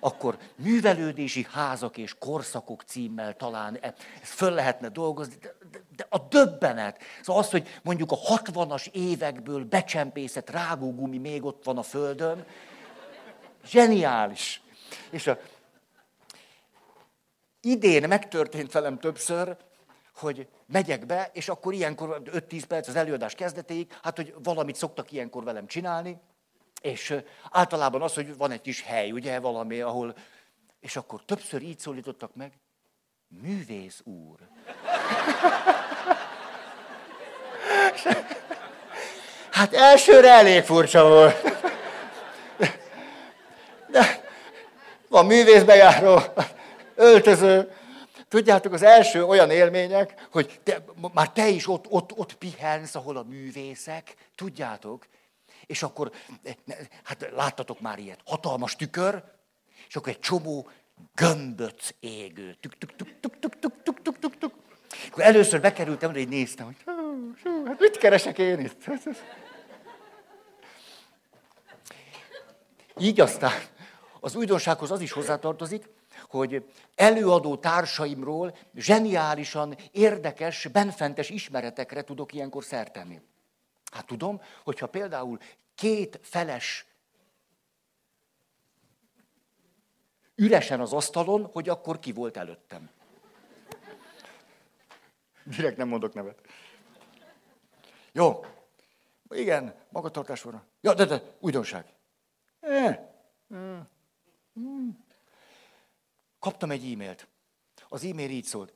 akkor művelődési házak és korszakok címmel talán ezt föl lehetne dolgozni, de, de, de a döbbenet. Szóval az, hogy mondjuk a hatvanas évekből becsempészett rágógumi még ott van a földön, zseniális. És a... idén megtörtént velem többször, hogy megyek be, és akkor ilyenkor öt-tíz perc az előadás kezdetéig, hát hogy valamit szoktak ilyenkor velem csinálni, és általában az, hogy van egy kis hely, ugye, valami, ahol... És akkor többször így szólítottak meg, művész úr. Hát elsőre elég furcsa volt. De van művészbejáró, öltöző. Tudjátok, az első olyan élmények, hogy te, már te is ott, ott, ott pihensz, ahol a művészek, tudjátok. És akkor, hát láttatok már ilyet, hatalmas tükör, és akkor egy csomó gömböc égő. Tuk, tuk, tuk, tuk, tuk, tuk, tuk, tuk, tuk, tuk. Akkor először bekerültem, hogy néztem, hogy hú, hú, hát mit keresek én itt? Így aztán az újdonsághoz az is hozzátartozik, hogy előadó társaimról zseniálisan érdekes, benfentes ismeretekre tudok ilyenkor szert tenni. Hát tudom, hogyha például két feles üresen az asztalon, hogy akkor ki volt előttem. Direkt nem mondok nevet. Jó. Igen, magatartás van. Ja, de, de, újdonság. Kaptam egy e-mailt. Az e-mail így szólt.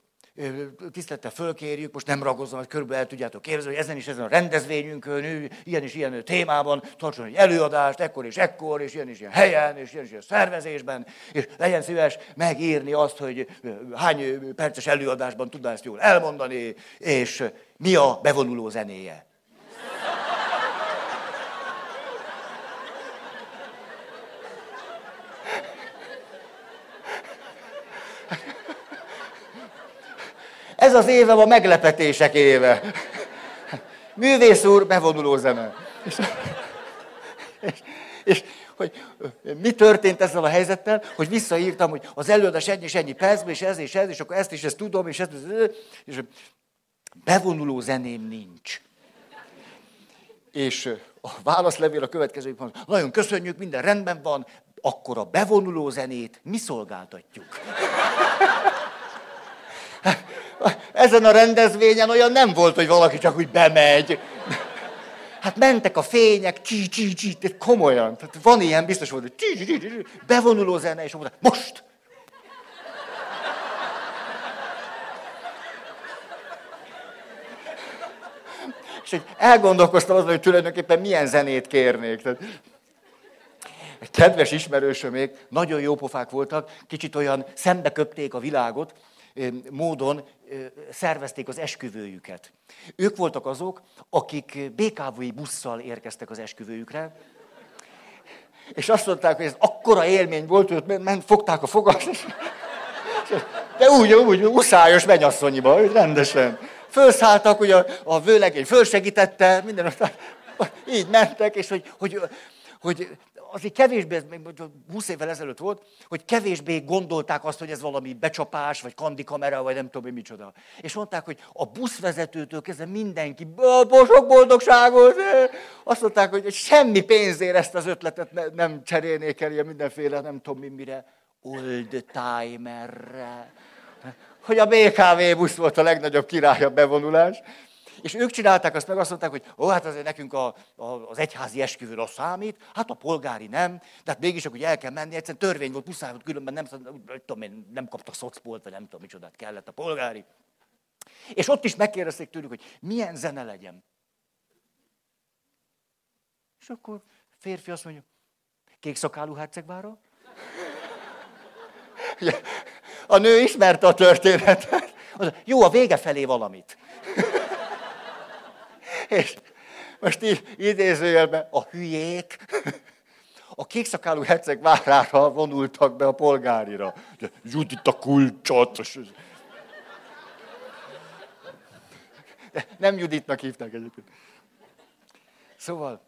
Tisztelettel fölkérjük, most nem ragozom, mert körülbelül el tudjátok képzelni, hogy ezen is ezen a rendezvényünkön, ilyen és ilyen témában tartson egy előadást, ekkor és ekkor, és ilyen és ilyen helyen, és ilyen és ilyen szervezésben, és legyen szíves megírni azt, hogy hány perces előadásban tudnál ezt jól elmondani, és mi a bevonuló zenéje. Ez az évem a meglepetések éve. Művész úr, bevonuló zene. És, és, és hogy mi történt ezzel a helyzettel, hogy visszaírtam, hogy az előadás ennyi és ennyi percben, és ez és ez, és akkor ezt és ezt tudom, és ezt, és bevonuló zeném nincs. És a válaszlevél a következők van, nagyon köszönjük, minden rendben van, akkor a bevonuló zenét mi szolgáltatjuk. Ezen a rendezvényen olyan nem volt, hogy valaki csak úgy bemegy. Hát mentek a fények, csí, csí, csí, komolyan. Tehát van ilyen, biztos volt, hogy csí, csí, csí, bevonuló zene, és mondták, most! És elgondolkoztam azon, hogy tulajdonképpen milyen zenét kérnék. Tehát... Kedves ismerősömék, nagyon jó pofák voltak, kicsit olyan szembeköpték a világot, módon szervezték az esküvőjüket. Ők voltak azok, akik bé ká vé-i busszal érkeztek az esküvőjükre, és azt mondták, hogy ez akkora élmény volt, hogy ment, fogták a fogat, de úgy, úgy, uszályos mennyasszonyiba, úgy rendesen. Fölszálltak, ugye a, a vőlegény fölsegítette, minden, így mentek, és hogy... hogy, hogy azért kevésbé, húsz évvel ezelőtt volt, hogy kevésbé gondolták azt, hogy ez valami becsapás, vagy kandikamera, vagy nem tudom én micsoda. És mondták, hogy a buszvezetőtől kezdve mindenki, sok boldogságot, azt mondták, hogy semmi pénzért ezt az ötletet ne, nem cserélnék el, ilyen mindenféle, nem tudom én mire, old timerre. Hogy a bé ká vé busz volt a legnagyobb király a bevonulás. És ők csinálták azt, meg azt mondták, hogy ó, hát azért nekünk a, a, az egyházi esküvőn az számít, hát a polgári nem, de hát mégis akkor el kell menni, egyszerűen törvény volt, muszáj volt, különben nem, tudom én, nem kapta szocpolt, vagy nem tudom micsodát kellett a polgári. És ott is megkérdezték tőlük, hogy milyen zene legyen. És akkor férfi azt mondja, kék szakálú hercegvára? A nő ismerte a történetet. Jó, a vége felé valamit. És most így idézőjelben a hülyék a kékszakálú herceg várára vonultak be a polgárira. Judit a kulcsot! Nem Juditnak hívták egyébként. Szóval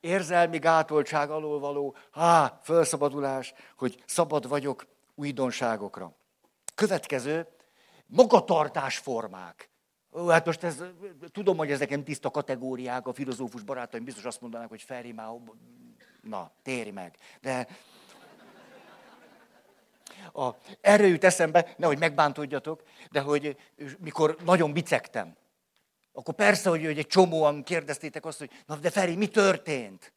érzelmi gátoltság alól való, há, felszabadulás, hogy szabad vagyok újdonságokra. Következő, magatartásformák. Ó, hát most ez, tudom, hogy ezek nem tiszta kategóriák, a filozófus barátaim biztos azt mondanák, hogy Feri már, na, térj meg. De a, erről jut eszembe, nehogy megbántódjatok, de hogy mikor nagyon bicegtem, akkor persze, hogy egy csomóan kérdeztétek azt, hogy na de Feri, mi történt?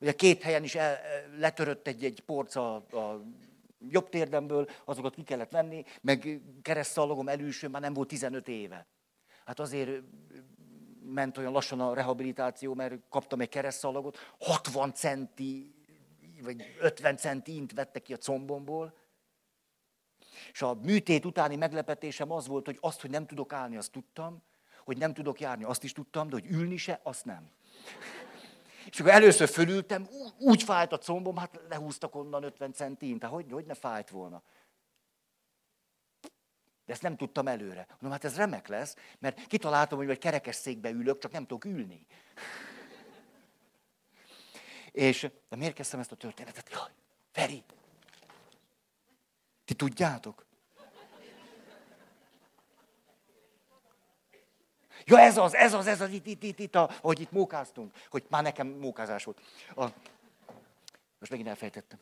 Ugye két helyen is el, letörött egy, egy porca a jobb térdemből, azokat ki kellett venni, meg keresztszalagom elülső már nem volt tizenöt éve. Hát azért ment olyan lassan a rehabilitáció, mert kaptam egy keresztszalagot, hatvan centi, vagy ötven centi int vettek ki a combomból, és a műtét utáni meglepetésem az volt, hogy azt, hogy nem tudok állni, azt tudtam, hogy nem tudok járni, azt is tudtam, de hogy ülni se, azt nem. És akkor először fölültem, úgy fájt a combom, hát lehúztak onnan ötven centint, hát hogy, hogy ne fájt volna. De ezt nem tudtam előre. Mondom, hát ez remek lesz, mert kitaláltam, hogy vagy kerekes székbe ülök, csak nem tudok ülni. És de miért kezdtem ezt a történetet? Jaj, Feri! Ti tudjátok? Ja, ez az, ez az, ez az, itt, itt, itt, itt a, ahogy itt mókáztunk. Hogy már nekem mókázás volt. A... Most megint elfejtettem.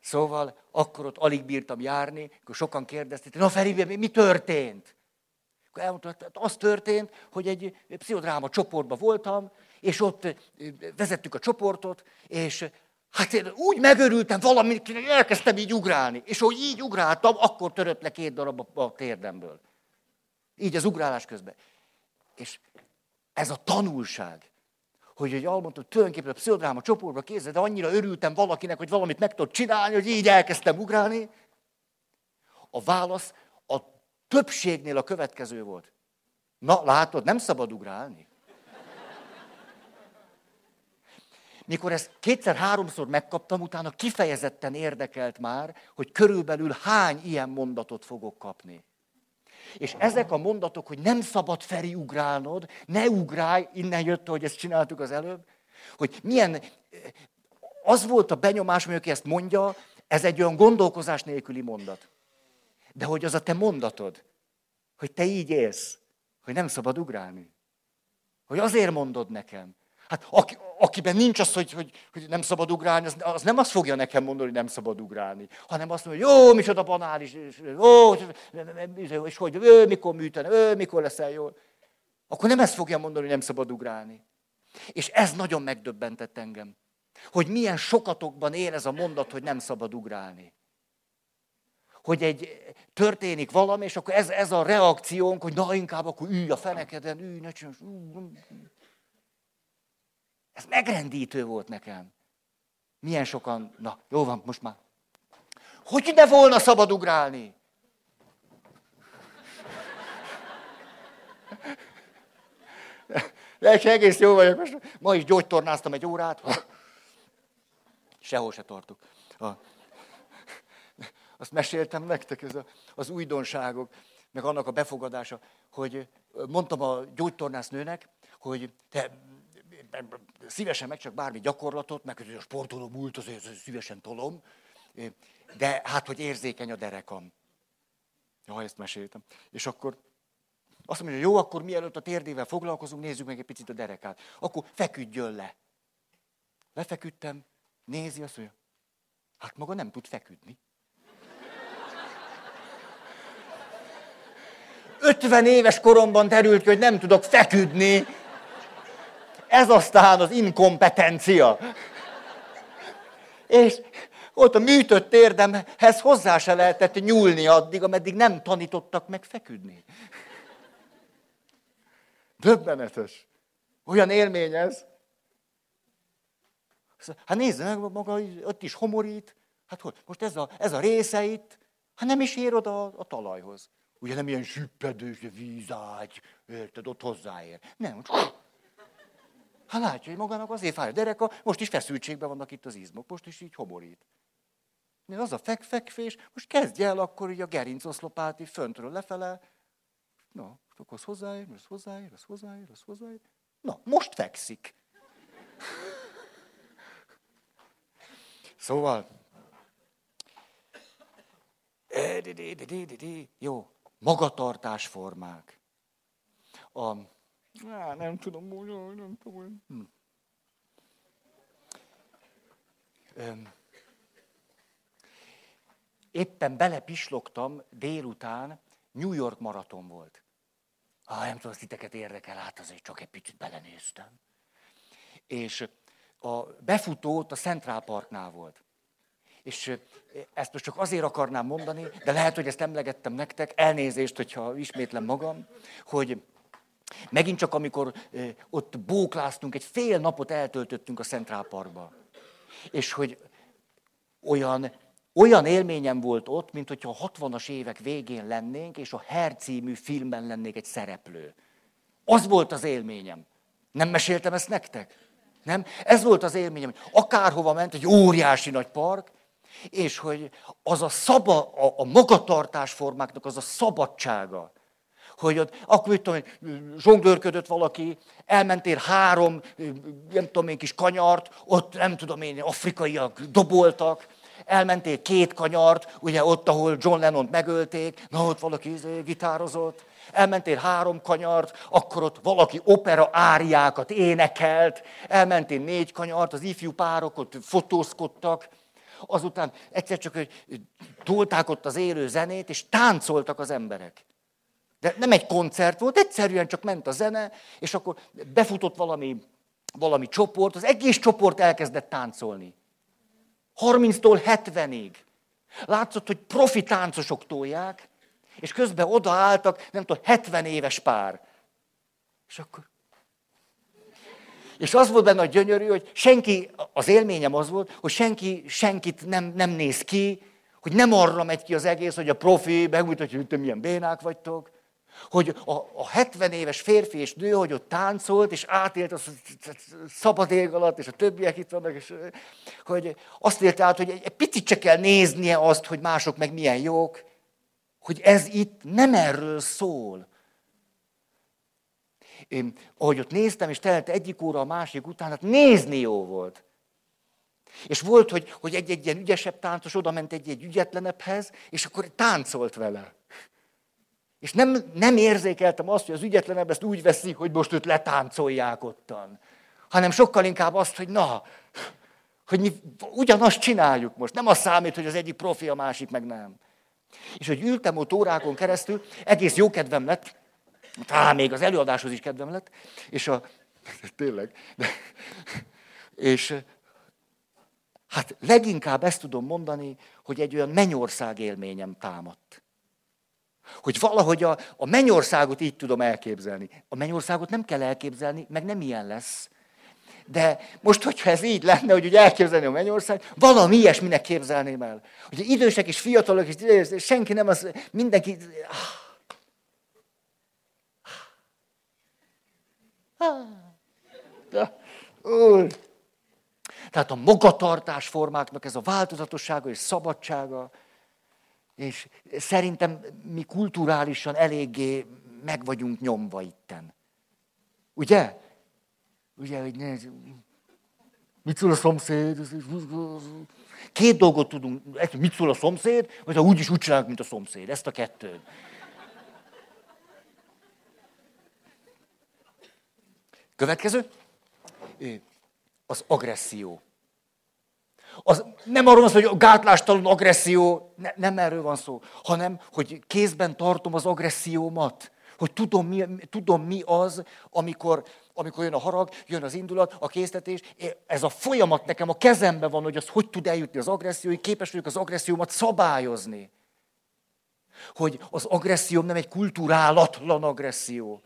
Szóval akkor ott alig bírtam járni, akkor sokan kérdezték, na Feri, mi történt? Akkor elmondtam, hát az történt, hogy egy pszichodráma csoportban voltam, és ott vezettük a csoportot, és hát én úgy megörültem valamit, elkezdtem így ugrálni. És hogy így ugráltam, akkor törött le két darab a térdemből. Így az ugrálás közben. És ez a tanulság, hogy ahogy elmondtam, tulajdonképpen a pszichodráma csoportba kézzel, de annyira örültem valakinek, hogy valamit meg tudott csinálni, hogy így elkezdtem ugrálni. A válasz a többségnél a következő volt. Na, látod, nem szabad ugrálni. Mikor ezt kétszer-háromszor megkaptam, utána kifejezetten érdekelt már, hogy körülbelül hány ilyen mondatot fogok kapni. És ezek a mondatok, hogy nem szabad Feri ugrálnod, ne ugrálj, innen jött, hogy ezt csináltuk az előbb, hogy milyen, az volt a benyomás, hogy aki ezt mondja, ez egy olyan gondolkozás nélküli mondat. De hogy az a te mondatod, hogy te így élsz, hogy nem szabad ugrálni. Hogy azért mondod nekem. Hát aki, akiben nincs az, hogy, hogy, hogy nem szabad ugrálni, az, az nem azt fogja nekem mondani, hogy nem szabad ugrálni, hanem azt mondja, hogy jó, micsoda banális, jó, és hogy ő, mikor műtene, ő, mikor leszel jól. Akkor nem ezt fogja mondani, hogy nem szabad ugrálni. És ez nagyon megdöbbentett engem, hogy milyen sokatokban él ez a mondat, hogy nem szabad ugrálni. Hogy egy történik valami, és akkor ez, ez a reakciónk, hogy na inkább akkor ülj a fenekeden, ülj, ne csinálj. Ez megrendítő volt nekem. Milyen sokan... Na, jó van, most már. Hogy ne volna szabad ugrálni? Lehet, egész jó vagyok. Most ma is gyógytornáztam egy órát. Sehol se tartok. Azt meséltem nektek, ez az újdonságok, meg annak a befogadása, hogy mondtam a gyógytornásznőnek, hogy te... Szívesen meg csak bármi gyakorlatot, meg hogy a sportoló múlt, azért szívesen tolom, de hát, hogy érzékeny a derekam. Jaj, ezt meséltem. És akkor azt mondja, jó, akkor mielőtt a térdével foglalkozunk, nézzük meg egy picit a derekát. Akkor feküdjön le. Lefeküdtem, nézi, azt mondja, hát maga nem tud feküdni. ötven éves koromban derült ki, hogy nem tudok feküdni. Ez aztán az inkompetencia. És ott a műtött térdemhez hozzá se lehetett nyúlni addig, ameddig nem tanítottak meg feküdni. Döbbenetes. Olyan élmény ez. Hát nézze meg maga, ott is homorít. Hát hogy, most ez a, ez a része itt, hát nem is ér oda a, a talajhoz. Ugye nem ilyen süppedős vízágy, érted, ott hozzáér. Nem, csak... Hát látja, hogy magának azért fáj a dereka, most is feszültségben vannak itt az izmok, most is így homorít. De az a fekfekvés, most kezdj el akkor így a gerincoszlopát így föntről lefele. Na, akkor az hozzáér, az hozzáér, az hozzáér, az hozzáér. Na, most fekszik. Szóval... Jó, magatartásformák. A... Á, nem tudom, hogy nem tudom. Hm. Öm, éppen belepislogtam délután, New York maraton volt. Ah, nem tudom, az titeket érdekel, hát azért csak egy picit belenéztem. És a befutó a Central Parknál volt. És ezt most csak azért akarnám mondani, de lehet, hogy ezt emlegettem nektek, elnézést, hogyha ismétlem magam, hogy... Megint csak amikor ott bókláztunk, egy fél napot eltöltöttünk a Central Parkba. És hogy olyan, olyan élményem volt ott, mint hogyha a hatvanas évek végén lennénk, és a Hair című filmben lennék egy szereplő. Az volt az élményem. Nem meséltem ezt nektek? Nem? Ez volt az élményem. Akárhova ment, egy óriási nagy park, és hogy az a, szaba, a, a magatartásformáknak az a szabadsága, hogy ott, akkor mit tudom, zsonglőrködött valaki, elmentél három, nem tudom én, kis kanyart, ott nem tudom én, afrikaiak doboltak, elmentél két kanyart, ugye ott, ahol John Lennont megölték, na ott valaki gitározott, elmentél három kanyart, akkor ott valaki opera áriákat énekelt, elmentél négy kanyart, az ifjú párok ott fotózkodtak, azután egyszer csak tolták ott az élő zenét, és táncoltak az emberek. De nem egy koncert volt, egyszerűen csak ment a zene, és akkor befutott valami, valami csoport, az egész csoport elkezdett táncolni. harminctól hetvenig. Látszott, hogy profi táncosok tolják, és közben odaálltak, nem tudom, hetven éves pár. És akkor... És az volt benne a gyönyörű, hogy senki, az élményem az volt, hogy senki senkit nem, nem néz ki, hogy nem arra megy ki az egész, hogy a profi megmutatja, hogy te milyen bénák vagytok, hogy a, a hetven éves férfi és nő, hogy ott táncolt, és átélt a szabad ég alatt, és a többiek itt vannak, és hogy azt élte át, hogy egy, egy picit se kell néznie azt, hogy mások meg milyen jók, hogy ez itt nem erről szól. Én, ahogy ott néztem, és telt egyik óra a másik után, hát nézni jó volt. És volt, hogy, hogy egy-egy ilyen ügyesebb táncos oda ment egy-egy ügyetlenebbhez, és akkor táncolt vele. És nem, nem érzékeltem azt, hogy az ügyetlenebb ezt úgy veszi, hogy most őt letáncolják ottan. Hanem sokkal inkább azt, hogy na, hogy mi ugyanazt csináljuk most. Nem az számít, hogy az egyik profi, a másik meg nem. És hogy ültem ott órákon keresztül, egész jó kedvem lett, talán még az előadáshoz is kedvem lett, és a... Tényleg. De, és... Hát leginkább ezt tudom mondani, hogy egy olyan Mennyország élményem támadt. Hogy valahogy a, a Mennyországot így tudom elképzelni. A Mennyországot nem kell elképzelni, meg nem ilyen lesz. De most, hogyha ez így lenne, hogy elképzelni a Mennyország, valami ilyesminek képzelném el. Ugye idősek és fiatalok, és senki nem az, mindenki... Úr! Tehát a magatartásformáknak ez a változatossága és szabadsága, és szerintem mi kulturálisan eléggé meg vagyunk nyomva itten. Ugye? Ugye, hogy ne... Mit szól a szomszéd? Két dolgot tudunk, mit szól a szomszéd, vagy ha úgyis úgy csináljuk, mint a szomszéd. Ezt a kettőt. Következő? Az agresszió. Az, nem arról van szó, hogy gátlástalan agresszió, ne, nem erről van szó, hanem, hogy kézben tartom az agressziómat. Hogy tudom mi, tudom, mi az, amikor, amikor jön a harag, jön az indulat, a késztetés. Ez a folyamat nekem a kezemben van, hogy az hogy tud eljutni az agresszióig, képes vagyok az agressziómat szabályozni. Hogy az agresszióm nem egy kulturálatlan agresszió,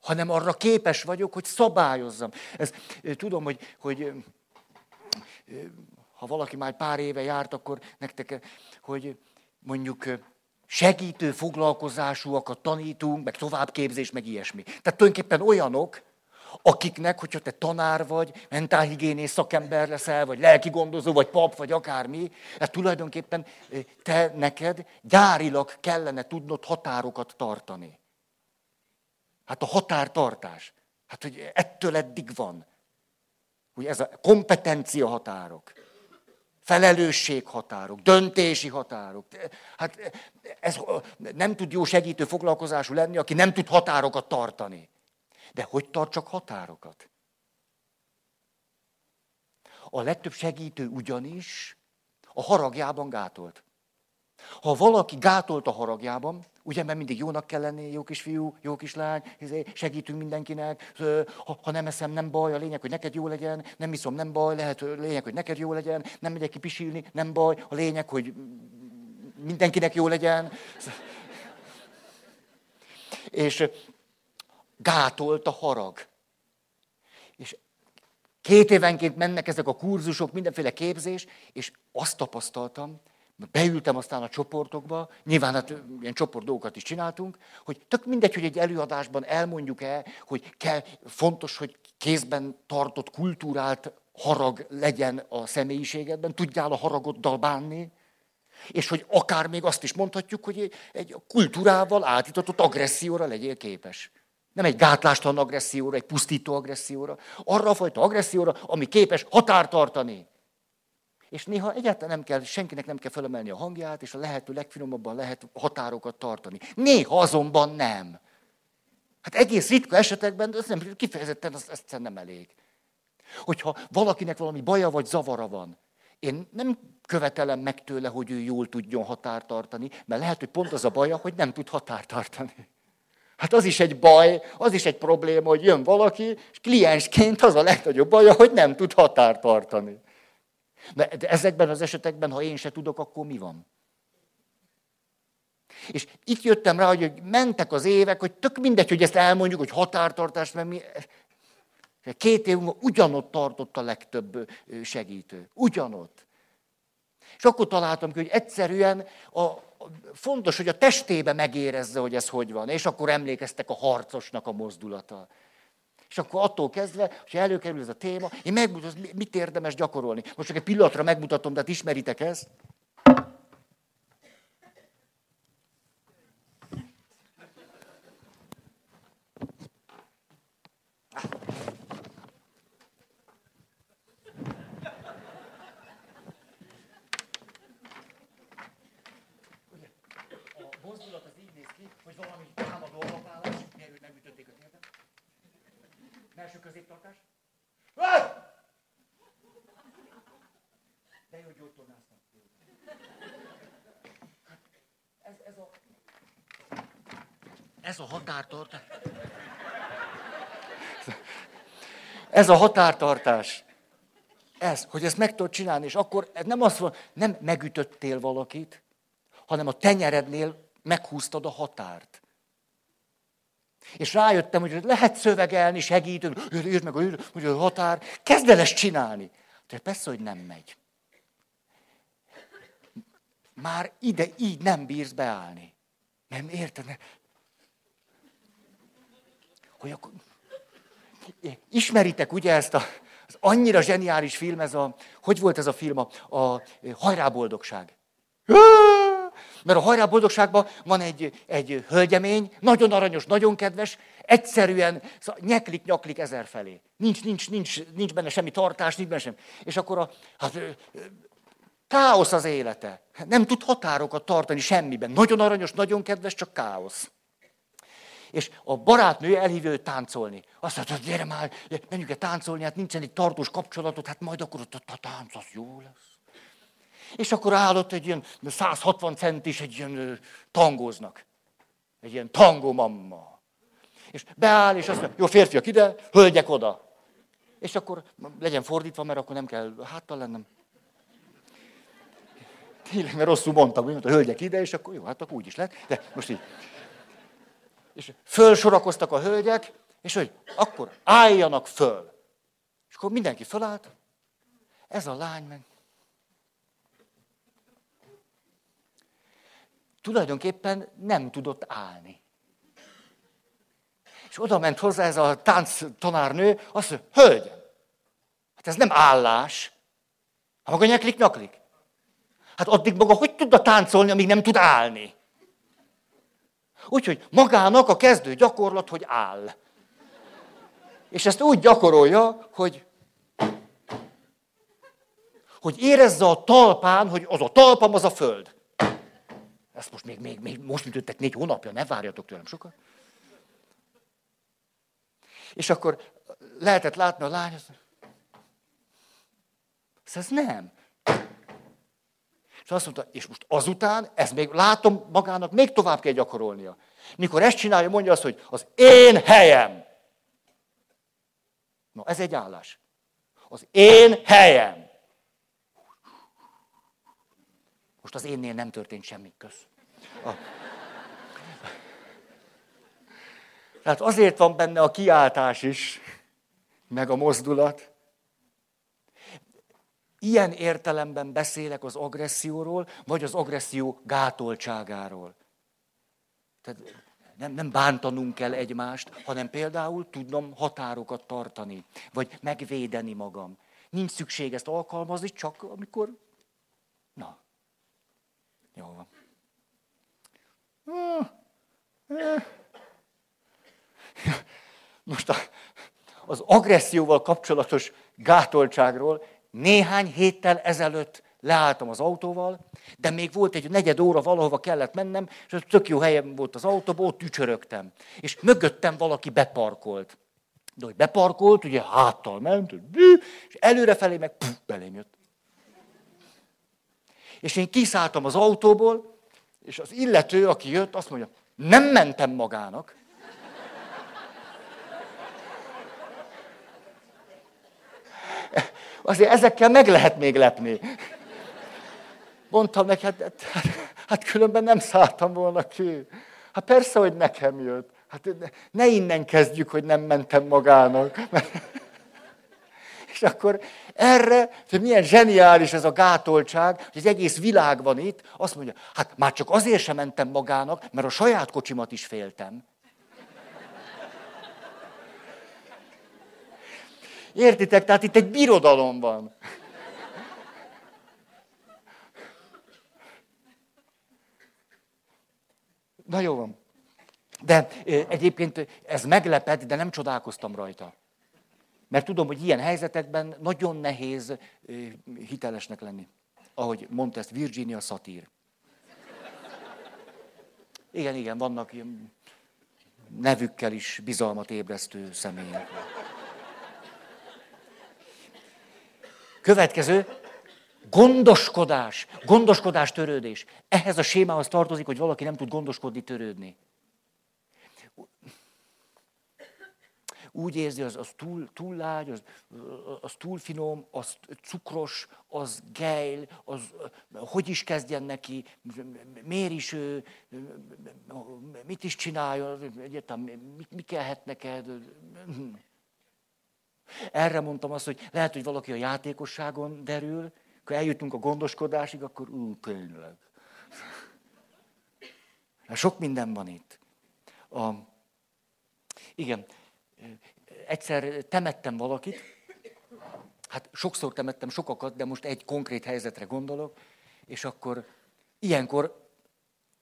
hanem arra képes vagyok, hogy szabályozzam. Ez, tudom, hogy, hogy ha valaki már pár éve járt, akkor nektek, hogy mondjuk segítő foglalkozásúakat tanítunk, meg továbbképzés, meg ilyesmi. Tehát tulajdonképpen olyanok, akiknek, hogyha te tanár vagy, mentálhigiénész szakember leszel, vagy lelkigondozó, vagy pap, vagy akármi, hát tulajdonképpen te neked gyárilag kellene tudnod határokat tartani. Hát a határtartás. Hát, hogy ettől eddig van. Ugye ez a kompetencia határok, felelősség határok, döntési határok. Hát ez nem tud jó segítő foglalkozású lenni, aki nem tud határokat tartani. De hogy tartsak határokat? A legtöbb segítő ugyanis a haragjában gátolt. Ha valaki gátolt a haragjában, ugye, mert mindig jónak kell lenni, jó kisfiú, jó kislány, segítünk mindenkinek, ha, ha nem eszem, nem baj, a lényeg, hogy neked jó legyen, nem iszom, nem baj, lehet, a lényeg, hogy neked jó legyen, nem megyek ki pisilni, nem baj, a lényeg, hogy mindenkinek jó legyen. És gátolt a harag. És két évenként mennek ezek a kurzusok, mindenféle képzés, és azt tapasztaltam, beültem aztán a csoportokba, nyilván hát ilyen csoport dolgokat is csináltunk, hogy tök mindegy, hogy egy előadásban elmondjuk-e, hogy kell, fontos, hogy kézben tartott, kultúrált harag legyen a személyiségedben, tudjál a haragoddal bánni, és hogy akár még azt is mondhatjuk, hogy egy kultúrával átítatott agresszióra legyél képes. Nem egy gátlástalan agresszióra, egy pusztító agresszióra, arra a fajta agresszióra, ami képes határt tartani. És néha egyáltalán nem kell, senkinek nem kell fölemelni a hangját, és a lehető legfinomabban lehet határokat tartani. Néha azonban nem. Hát egész ritka esetekben, ez nem, kifejezetten ez egyszerűen nem elég. Hogyha valakinek valami baja vagy zavara van, én nem követelem meg tőle, hogy ő jól tudjon határt tartani, mert lehet, hogy pont az a baja, hogy nem tud határt tartani. Hát az is egy baj, az is egy probléma, hogy jön valaki, és kliensként az a legnagyobb baja, hogy nem tud határt tartani. De ezekben az esetekben, ha én se tudok, akkor mi van? És itt jöttem rá, hogy mentek az évek, hogy tök mindegy, hogy ezt elmondjuk, hogy határtartást, mert mi... Két év múlva ugyanott tartott a legtöbb segítő. Ugyanott. És akkor találtam ki, hogy egyszerűen a, fontos, hogy a testébe megérezze, hogy ez hogy van. És akkor emlékeztek a harcosnak a mozdulata. És akkor attól kezdve, hogyha előkerül ez a téma, én megmutatom, mit érdemes gyakorolni. Most csak egy pillanatra megmutatom, de hát ismeritek ezt. A mozdulat az így néz ki, hogy valami támadó alapállás, mielőtt megütötték a térdet. Melső középtartás. De jó, hogy jól tornáztam. Ez, ez a... Ez a határtartás. Ez a határtartás. Ez, hogy ezt meg tudod csinálni, és akkor nem azt mondom, nem megütöttél valakit, hanem a tenyerednél meghúztad a határt. És rájöttem, hogy lehet szövegelni, segíteni, írd meg a határ, kezd el ezt csinálni. De persze, hogy nem megy. Már ide így nem bírsz beállni. Nem érted? Nem. Hogy akkor... Ismeritek ugye ezt a... Az annyira zseniális film, ez a... Hogy volt ez a film? A, a Hajrá boldogság. Mert a Hajrá boldogságban van egy, egy hölgyemény, nagyon aranyos, nagyon kedves, egyszerűen nyeklik-nyaklik ezer felé. Nincs, nincs, nincs, nincs benne semmi tartás, nincs benne semmi. És akkor a hát, káosz az élete. Nem tud határokat tartani semmiben. Nagyon aranyos, nagyon kedves, csak káosz. És a barátnő elhívja őt táncolni. Azt mondja, hogy gyere már, menjünk el táncolni, hát nincsen egy tartós kapcsolatot, hát majd akkor ott a tánc, az jó lesz. És akkor állott egy ilyen száz hatvan centis, egy ilyen tangóznak. Egy ilyen tangomamma. És beáll, és azt mondja, jó, férfiak ide, hölgyek oda. És akkor legyen fordítva, mert akkor nem kell háttal lennem. Tényleg, mert rosszul mondtam, hogy a hölgyek ide, és akkor jó, hát akkor úgy is lett, de most így. És fölsorakoztak a hölgyek, és hogy akkor álljanak föl. És akkor mindenki fölállt, ez a lány meg. Tulajdonképpen nem tudott állni. És oda ment hozzá ez a tánctanárnő, azt mondja, hölgyem, hát ez nem állás. Hát maga nyeklik-nyaklik. Hát addig maga hogy tudna táncolni, amíg nem tud állni? Úgyhogy magának a kezdő gyakorlat, hogy áll. És ezt úgy gyakorolja, hogy, hogy érezze a talpán, hogy az a talpam, az a föld. Ezt most még, még, még most ütöttek négy hónapja, ne várjatok tőlem sokat. És akkor lehetett látni a lány, azt ez nem. És azt mondta, és most azután, ezt még látom magának, még tovább kell gyakorolnia. Mikor ezt csinálja, mondja azt, hogy az én helyem. Na, ez egy állás. Az én helyem. Most az énnél nem történt semmi, kösz. A... Tehát azért van benne a kiáltás is, meg a mozdulat. Ilyen értelemben beszélek az agresszióról, vagy az agresszió gátoltságáról. Tehát nem, nem bántanunk kell egymást, hanem például tudnom határokat tartani, vagy megvédeni magam. Nincs szükség ezt alkalmazni, csak amikor... Na. Jól van. Most a, az agresszióval kapcsolatos gátoltságról néhány héttel ezelőtt leálltam az autóval, de még volt egy negyed óra, valahova kellett mennem, és tök jó helyen volt az autóban, ott ücsörögtem. És mögöttem valaki beparkolt. De hogy beparkolt, ugye háttal ment, és előrefelé meg puf, belém jött. És én kiszálltam az autóból, és az illető, aki jött, azt mondja, nem mentem magának. Azért ezekkel meg lehet még lepni. Mondtam neki, hát, hát különben nem szálltam volna ki. Hát persze, hogy nekem jött. Hát ne innen kezdjük, hogy nem mentem magának. És akkor erre, hogy milyen zseniális ez a gátoltság, hogy az egész világ van itt, azt mondja, hát már csak azért sem mentem magának, mert a saját kocsimat is féltem. Értitek? Tehát itt egy birodalom van. Na jó van. De egyébként ez meglepett, de nem csodálkoztam rajta. Mert tudom, hogy ilyen helyzetekben nagyon nehéz hitelesnek lenni. Ahogy mondta ezt Virginia Satir. Igen, igen, vannak ilyen nevükkel is bizalmat ébresztő személyek. Következő, gondoskodás, gondoskodás, törődés. Ehhez a sémához tartozik, hogy valaki nem tud gondoskodni, törődni. Úgy érzi, az, az túl, túl lágy, az, az túl finom, az cukros, az gejl, az hogy is kezdjen neki, miért is ő, mit is csináljon, egyáltalán mi, mi kellhet neked. Erre mondtam azt, hogy lehet, hogy valaki a játékosságon derül, akkor eljutunk a gondoskodásig, akkor ú, tényleg. Sok minden van itt. A, igen. Egyszer temettem valakit, hát sokszor temettem sokakat, de most egy konkrét helyzetre gondolok, és akkor ilyenkor,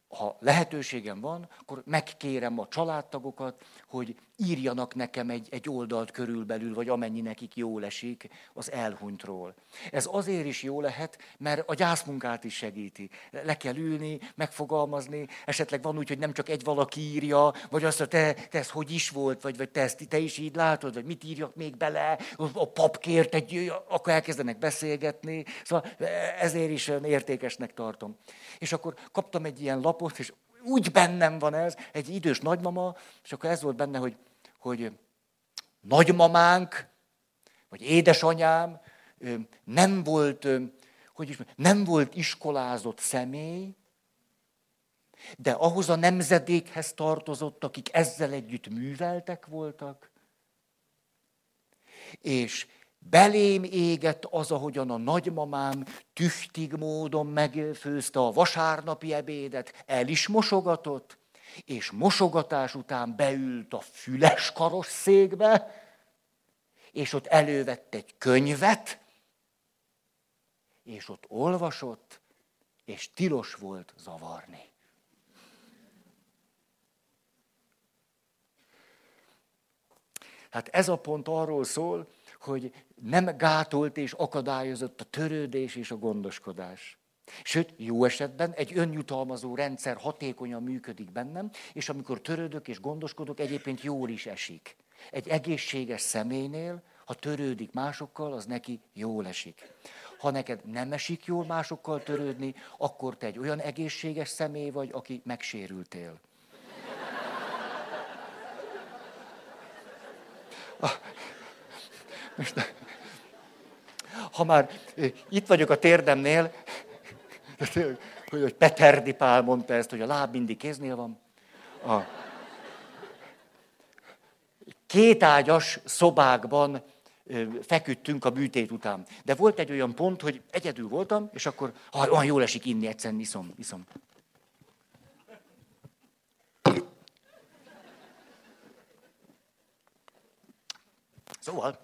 ha lehetőségem van, akkor megkérem a családtagokat, hogy írjanak nekem egy, egy oldalt körülbelül, vagy amennyi nekik jól esik az elhunytról. Ez azért is jó lehet, mert a gyászmunkát is segíti. Le kell ülni, megfogalmazni, esetleg van úgy, hogy nem csak egy valaki írja, vagy azt, hogy te, te ez hogy is volt, vagy, vagy te, ezt, te is így látod, vagy mit írjak még bele, a pap kért egy, akkor elkezdenek beszélgetni. Szóval ezért is értékesnek tartom. És akkor kaptam egy ilyen lapot, és úgy bennem van ez, egy idős nagymama, és akkor ez volt benne, hogy, hogy nagymamánk, vagy édesanyám nem volt, hogy is, nem volt iskolázott személy, de ahhoz a nemzedékhez tartozott, akik ezzel együtt műveltek voltak, és belém égett az, ahogyan a nagymamám tüchtig módon megfőzte a vasárnapi ebédet, el is mosogatott, és mosogatás után beült a füles karosszékbe, és ott elővett egy könyvet, és ott olvasott, és tilos volt zavarni. Hát ez a pont arról szól, hogy nem gátolt és akadályozott a törődés és a gondoskodás. Sőt, jó esetben egy önjutalmazó rendszer hatékonyan működik bennem, és amikor törődök és gondoskodok, egyébként jól is esik. Egy egészséges személynél, ha törődik másokkal, az neki jól esik. Ha neked nem esik jól másokkal törődni, akkor te egy olyan egészséges személy vagy, aki megsérültél. Ha már itt vagyok a térdemnél, hogy Peterdi Pál mondta ezt, hogy a láb mindig kéznél van. A kétágyas szobákban feküdtünk a műtét után. De volt egy olyan pont, hogy egyedül voltam, és akkor ha, olyan jól esik inni, egyszerűen iszom, iszom. Szóval,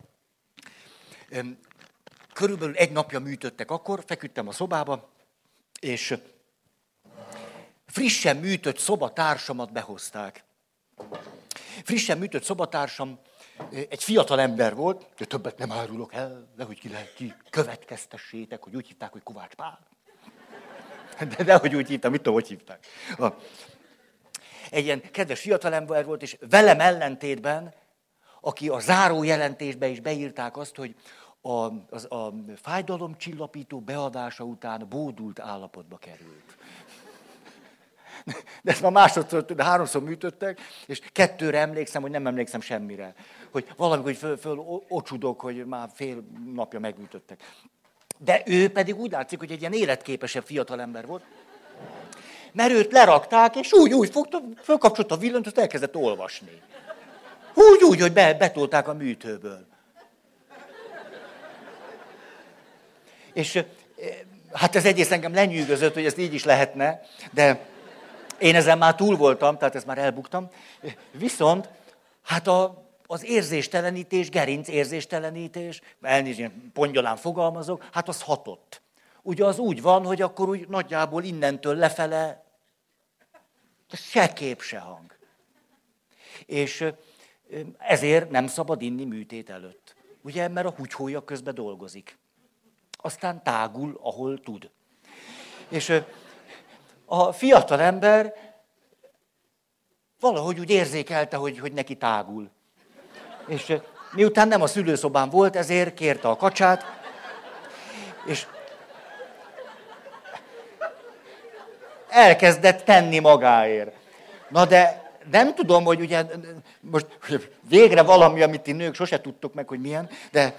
körülbelül egy napja műtöttek akkor, feküdtem a szobába, és frissen műtött szobatársamat behozták. Frissen műtött szobatársam egy fiatal ember volt, de többet nem árulok el, de hogy ki lehet ki, következtessétek, hogy úgy hívták, hogy Kovács Pál. De nehogy úgy hívták, mit tudom, hogy hívták. Egy ilyen kedves fiatal ember volt, és velem ellentétben, aki a zárójelentésbe is beírták azt, hogy a, az, a fájdalomcsillapító beadása után bódult állapotba került. De ezt már másodszor, de háromszor műtöttek, és kettőre emlékszem, hogy nem emlékszem semmire. Hogy valamikor föl, föl ocsudok, hogy már fél napja megműtöttek. De ő pedig úgy látszik, hogy egy ilyen életképesebb fiatalember volt, mert őt lerakták, és úgy, úgy fogta, fölkapcsolt a villanyt, azt elkezdett olvasni. Úgy, úgy, hogy be, betolták a műtőből. És hát ez egyrészt engem lenyűgözött, hogy ez így is lehetne, de én ezen már túl voltam, tehát ezt már elbuktam. Viszont hát a, az érzéstelenítés, gerinc érzéstelenítés, elnézést, pongyolán fogalmazok, hát az hatott. Ugye az úgy van, hogy akkor úgy nagyjából innentől lefele se kép, se hang. És ezért nem szabad inni műtét előtt. Ugye, mert a húgyhólya közben dolgozik. Aztán tágul, ahol tud. És a fiatal ember valahogy úgy érzékelte, hogy, hogy neki tágul. És miután nem a szülőszobán volt, ezért kérte a kacsát. És elkezdett tenni magáért. Na de... Nem tudom, hogy ugye most végre valami, amit ti nők sose tudtok meg, hogy milyen, de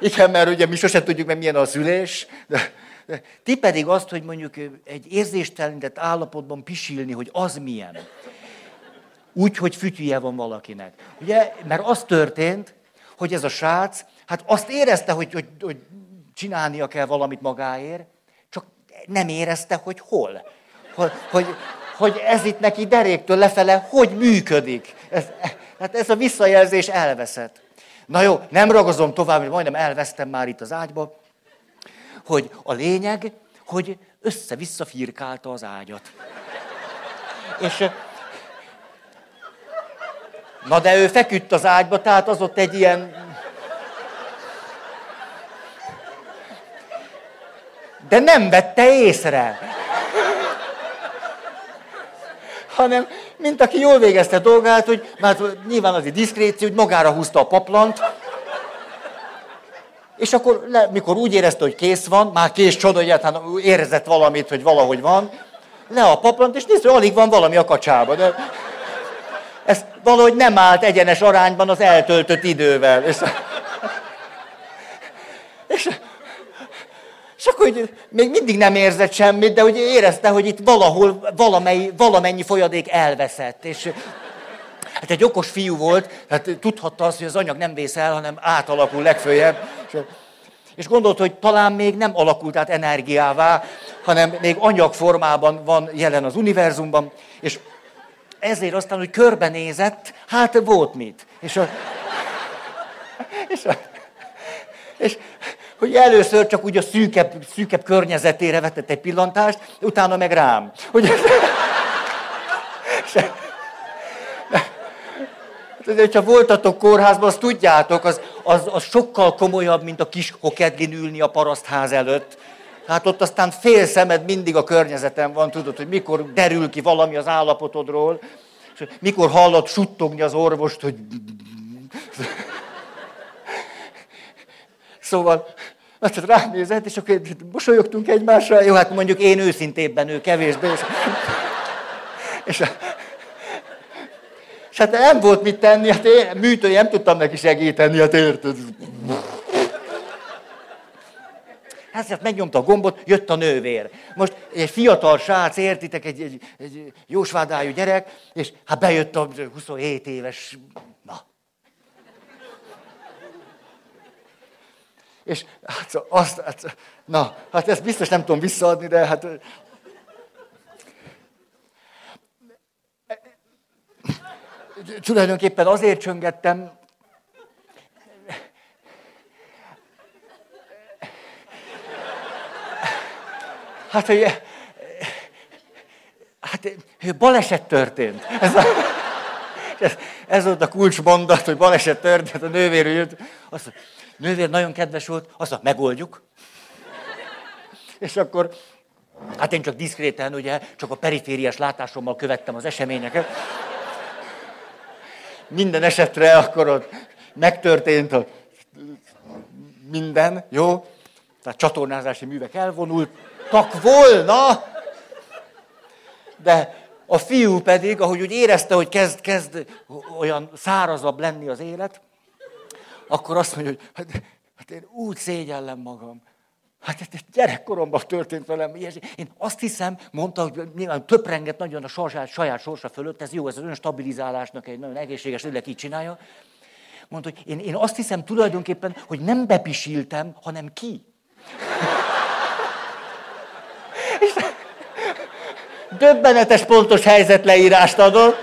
igen, mert ugye mi sose tudjuk meg, milyen a szülés. De, de, ti pedig azt, hogy mondjuk egy érzéstelenített állapotban pisilni, hogy az milyen. Úgy, hogy fütyüje van valakinek. Ugye, mert az történt, hogy ez a srác, hát azt érezte, hogy, hogy, hogy csinálnia kell valamit magáért, csak nem érezte, hogy hol. Hogy... hogy hogy ez itt neki deréktől lefele, hogy működik. Ez, hát ez a visszajelzés elveszett. Na jó, nem ragozom tovább, hogy majdnem elvesztem már itt az ágyba, hogy a lényeg, hogy össze-vissza firkálta az ágyat. És, na de ő feküdt az ágyba, tehát az ott egy ilyen... De nem vette észre. Hanem, mint aki jól végezte dolgát, hogy már nyilván az egy diszkréció, hogy magára húzta a paplant, és akkor, mikor úgy érezte, hogy kész van, már kés csoda, egyáltalán érezett valamit, hogy valahogy van, le a paplant, és nézd, hogy alig van valami a kacsába. De ez valahogy nem állt egyenes arányban az eltöltött idővel. És, és, és akkor hogy még mindig nem érzett semmit, de úgy érezte, hogy itt valahol valamely, valamennyi folyadék elveszett. És hát egy okos fiú volt, hát tudhatta azt, hogy az anyag nem vész el, hanem átalakul legföljebb. És gondolt, hogy talán még nem alakult át energiává, hanem még anyagformában van jelen az univerzumban, és ezért aztán, hogy körbenézett, hát volt mit. És, a, és, a, és hogy először csak úgy a szűkebb, szűkebb környezetére vetett egy pillantást, utána meg rám. Hogy ez, és, ha voltatok kórházban, azt tudjátok, az, az, az sokkal komolyabb, mint a kis hokedlin ülni a parasztház előtt. Hát ott aztán fél szemed mindig a környezetem van, tudod, hogy mikor derül ki valami az állapotodról, és mikor hallod suttogni az orvost, hogy... Szóval, azt ránézett, és akkor mosolyogtunk egymásra, jó, hát mondjuk én őszintébben, ő kevésbé. És... és És hát nem volt mit tenni, hát én műtői nem tudtam neki segíteni, hát érted. Hát megnyomta a gombot, jött a nővér. Most egy fiatal srác, értitek, egy, egy, egy jósvádájú gyerek, és hát bejött a huszonhét éves, na. És hát azt, hát, na, hát ezt biztos nem tudom visszaadni, de hát... Tulajdonképpen azért csöngettem, hát, hogy hát, baleset történt. Ez, a, ez, ez volt a kulcsmondat, hogy baleset történt, a nővér jött. Azt mondja, nővér nagyon kedves volt, azt mondja, megoldjuk. És akkor, hát én csak diszkréten, ugye, csak a perifériás látásommal követtem az eseményeket. Minden esetre akkor ott megtörtént a minden, jó? Tehát csatornázási művek elvonultak volna, de a fiú pedig, ahogy úgy érezte, hogy kezd, kezd olyan szárazabb lenni az élet, akkor azt mondja, hogy hát, hát én úgy szégyellem magam. Hát gyerekkoromban történt velem ilyesmi. Én azt hiszem, mondta, hogy nyilván töprengett nagyon a saját, saját sorsa fölött, ez jó, ez az önstabilizálásnak egy nagyon egészséges lélek, így csinálja. Mondta, hogy én, én azt hiszem tulajdonképpen, hogy nem bepisiltem, hanem ki. És döbbenetes pontos helyzetleírást adott.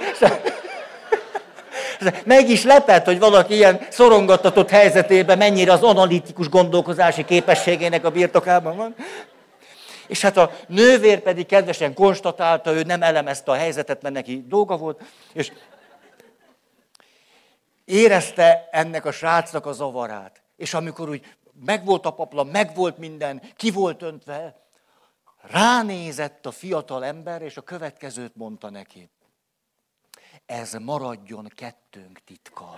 Meg is lepett, hogy valaki ilyen szorongattatott helyzetében mennyire az analitikus gondolkozási képességének a birtokában van. És hát a nővér pedig kedvesen konstatálta, ő nem elemezte a helyzetet, mert neki dolga volt, és érezte ennek a srácnak a zavarát. És amikor úgy megvolt a paplan, megvolt minden, ki volt öntve, ránézett a fiatal ember, és a következőt mondta neki. Ez maradjon kettőnk titka.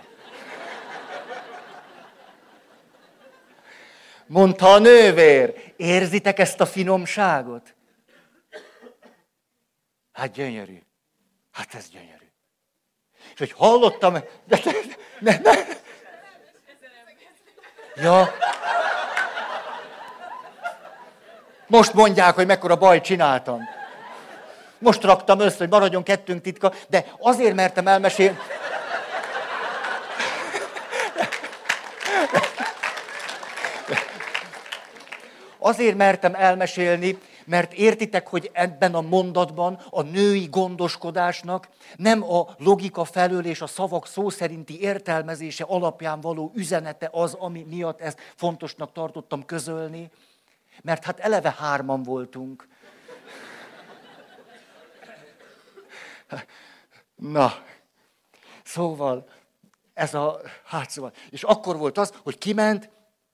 Mondta a nővér, érzitek ezt a finomságot? Hát gyönyörű. Hát ez gyönyörű. És hogy hallottam... De te, ne, ne. Ja. Most mondják, hogy mekkora bajt csináltam. Most raktam össze, hogy maradjon kettőnk titka, de azért mertem elmesélni. Azért mertem elmesélni, mert értitek, hogy ebben a mondatban a női gondoskodásnak nem a logika felől és a szavak szó szerinti értelmezése alapján való üzenete az, ami miatt ezt fontosnak tartottam közölni, mert hát eleve hárman voltunk. Na, szóval, ez a, hát szóval, és akkor volt az, hogy kiment,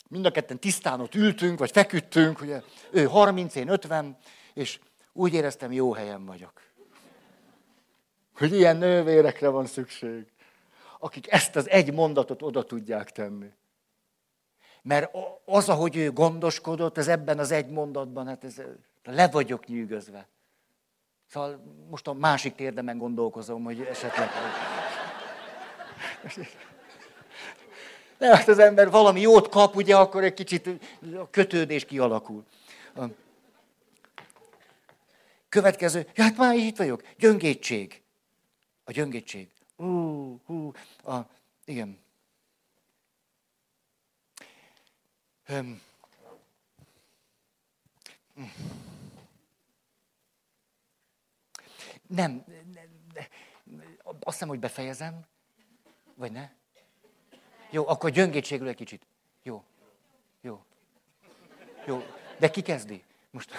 mind a ketten tisztán ott ültünk, vagy feküdtünk, ugye, ő harminc, én ötven, és úgy éreztem, jó helyen vagyok. Hogy ilyen nővérekre van szükség, akik ezt az egy mondatot oda tudják tenni. Mert az, ahogy ő gondoskodott, ez ebben az egy mondatban, hát ez, le vagyok nyűgözve. Szóval most a másik térdemen gondolkozom, hogy esetleg... De hát az ember valami jót kap, ugye, akkor egy kicsit a kötődés kialakul. Következő, ja, hát már itt vagyok, gyöngétség. A gyöngétség. Hú, hú, a, igen. Öm. Nem, nem, nem, azt hiszem, hogy befejezem, vagy ne? Jó, akkor gyöngétségül egy kicsit. Jó, jó, jó, de ki kezdi? Most...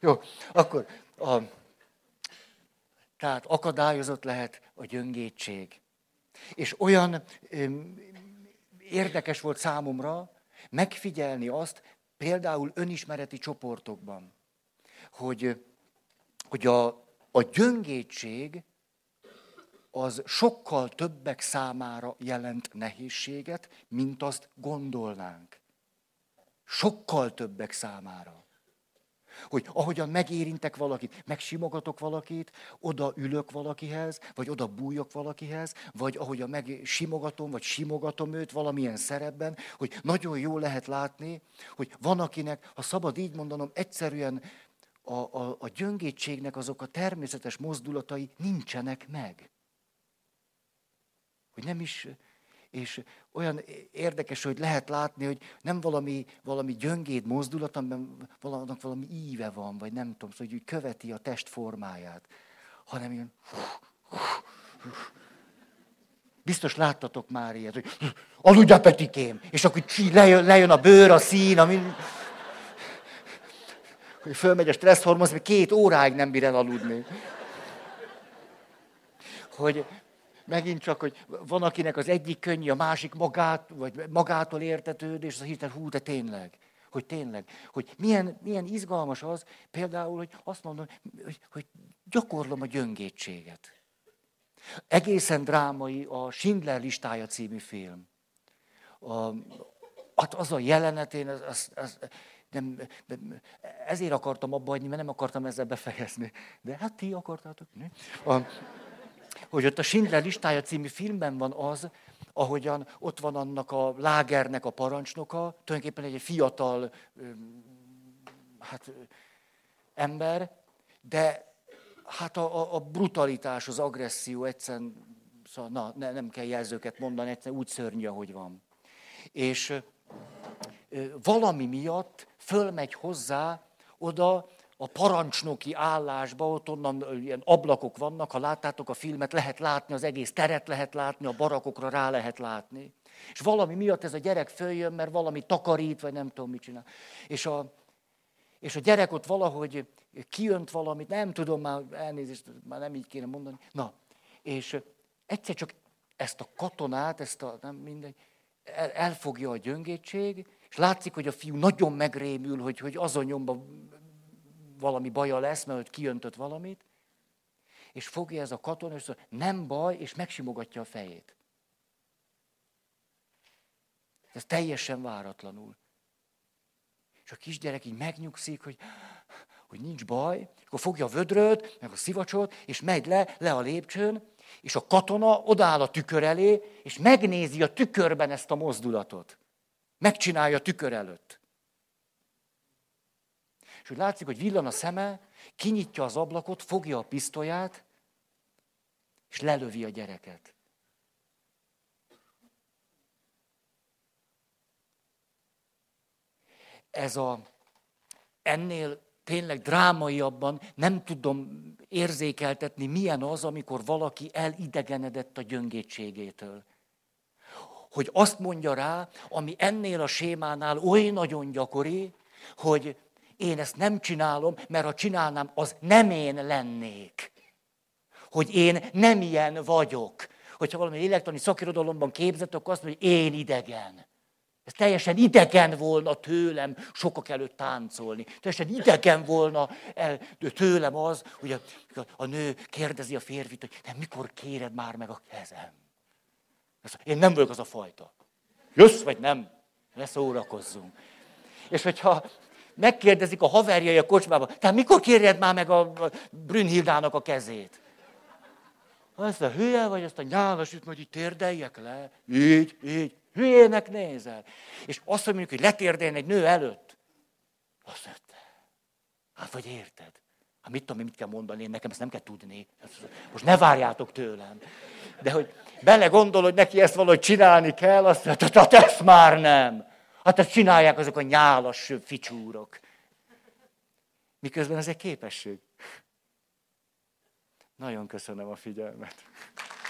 Jó, akkor a, tehát akadályozott lehet a gyöngétség. És olyan öm, érdekes volt számomra megfigyelni azt, például önismereti csoportokban, hogy, hogy a, a gyöngétség az sokkal többek számára jelent nehézséget, mint azt gondolnánk. Sokkal többek számára. Hogy ahogyan megérintek valakit, megsimogatok valakit, oda ülök valakihez, vagy oda bújok valakihez, vagy ahogyan megsimogatom, vagy simogatom őt valamilyen szerepben, hogy nagyon jól lehet látni, hogy van akinek, ha szabad így mondanom, egyszerűen a, a, a gyöngétségnek azok a természetes mozdulatai nincsenek meg. Hogy nem is... És olyan érdekes, hogy lehet látni, hogy nem valami, valami gyöngéd mozdulat, amiben valaminek valami íve van, vagy nem tudom, szóval, hogy úgy követi a test formáját, hanem ilyen... Biztos láttatok már ilyet, hogy aludj a petikém, és akkor lejön, lejön a bőr, a szín, ami... Hogy fölmegy a stresszhormon, mert két óráig nem bír elaludni. Hogy... Megint csak, hogy van, akinek az egyik könnyű, a másik magát, vagy magától értetődés, az a hirtelen, hú, de tényleg, hogy tényleg, hogy milyen, milyen izgalmas az, például, hogy azt mondom, hogy, hogy gyakorlom a gyöngétséget. Egészen drámai a Schindler listája című film. A, az a jelenetén, az, az, az, nem, ezért akartam abba adni, mert nem akartam ezzel befejezni. De hát ti akartátok, né? A, hogy ott a Schindler listája című filmben van az, ahogyan ott van annak a lágernek a parancsnoka, tulajdonképpen egy fiatal hát, ember, de hát a, a brutalitás, az agresszió egyszerűen, szóval, na, ne, nem kell jelzőket mondani, egyszerűen úgy szörnyű, ahogy van. És valami miatt fölmegy hozzá oda, a parancsnoki állásba, ott onnan ilyen ablakok vannak, ha láttátok a filmet, lehet látni, az egész teret lehet látni, a barakokra rá lehet látni. És valami miatt ez a gyerek följön, mert valami takarít, vagy nem tudom, mit csinál. És a, és a gyerek ott valahogy kijönt valamit, nem tudom, már elnézést, már nem így kéne mondani. Na, és egyszer csak ezt a katonát, ezt a, nem mindegy, el, elfogja a gyöngétség, és látszik, hogy a fiú nagyon megrémül, hogy, hogy azon nyomban valami baja lesz, mert kijöntött valamit, és fogja ez a katona, és szóval nem baj, és megsimogatja a fejét. Ez teljesen váratlanul. És a kisgyerek így megnyugszik, hogy, hogy nincs baj, akkor fogja a vödröt, meg a szivacsot, és megy le, le a lépcsőn, és a katona odaáll a tükör elé, és megnézi a tükörben ezt a mozdulatot. Megcsinálja a tükör előtt. És úgy látszik, hogy villan a szeme, kinyitja az ablakot, fogja a pisztolyát, és lelövi a gyereket. Ez a, ennél tényleg drámaiabban nem tudom érzékeltetni, milyen az, amikor valaki elidegenedett a gyöngétségétől. Hogy azt mondja rá, ami ennél a sémánál oly nagyon gyakori, hogy... Én ezt nem csinálom, mert ha csinálnám, az nem én lennék. Hogy én nem ilyen vagyok. Hogyha valami lélektani szakirodalomban képzett, akkor azt mondja, hogy én idegen. Ez teljesen idegen volna tőlem sokak előtt táncolni. Teljesen idegen volna el, tőlem az, hogy a, a nő kérdezi a férfit, hogy nem, mikor kéred már meg a kezem. Én nem vagyok az a fajta. Jössz vagy nem? Ne szórakozzunk. És hogyha... megkérdezik a haverjai a kocsmába, tehát mikor kérjed már meg a Brünnhildának a kezét? Azt a hülye vagy, azt a nyálas, itt majd így térdeljek le, így, így, hülyének nézel. És azt mondjuk, hogy letérdeljen egy nő előtt. Azt mondja, hát vagy érted? Hát mit tudom én, mit kell mondani, én nekem ezt nem kell tudni. Most ne várjátok tőlem. De hogy belegondol, hogy neki ezt valahogy csinálni kell, azt mondja, hát ezt már nem. Hát ezt csinálják azok a nyálas ficsúrok. Miközben ez egy képesség. Nagyon köszönöm a figyelmet.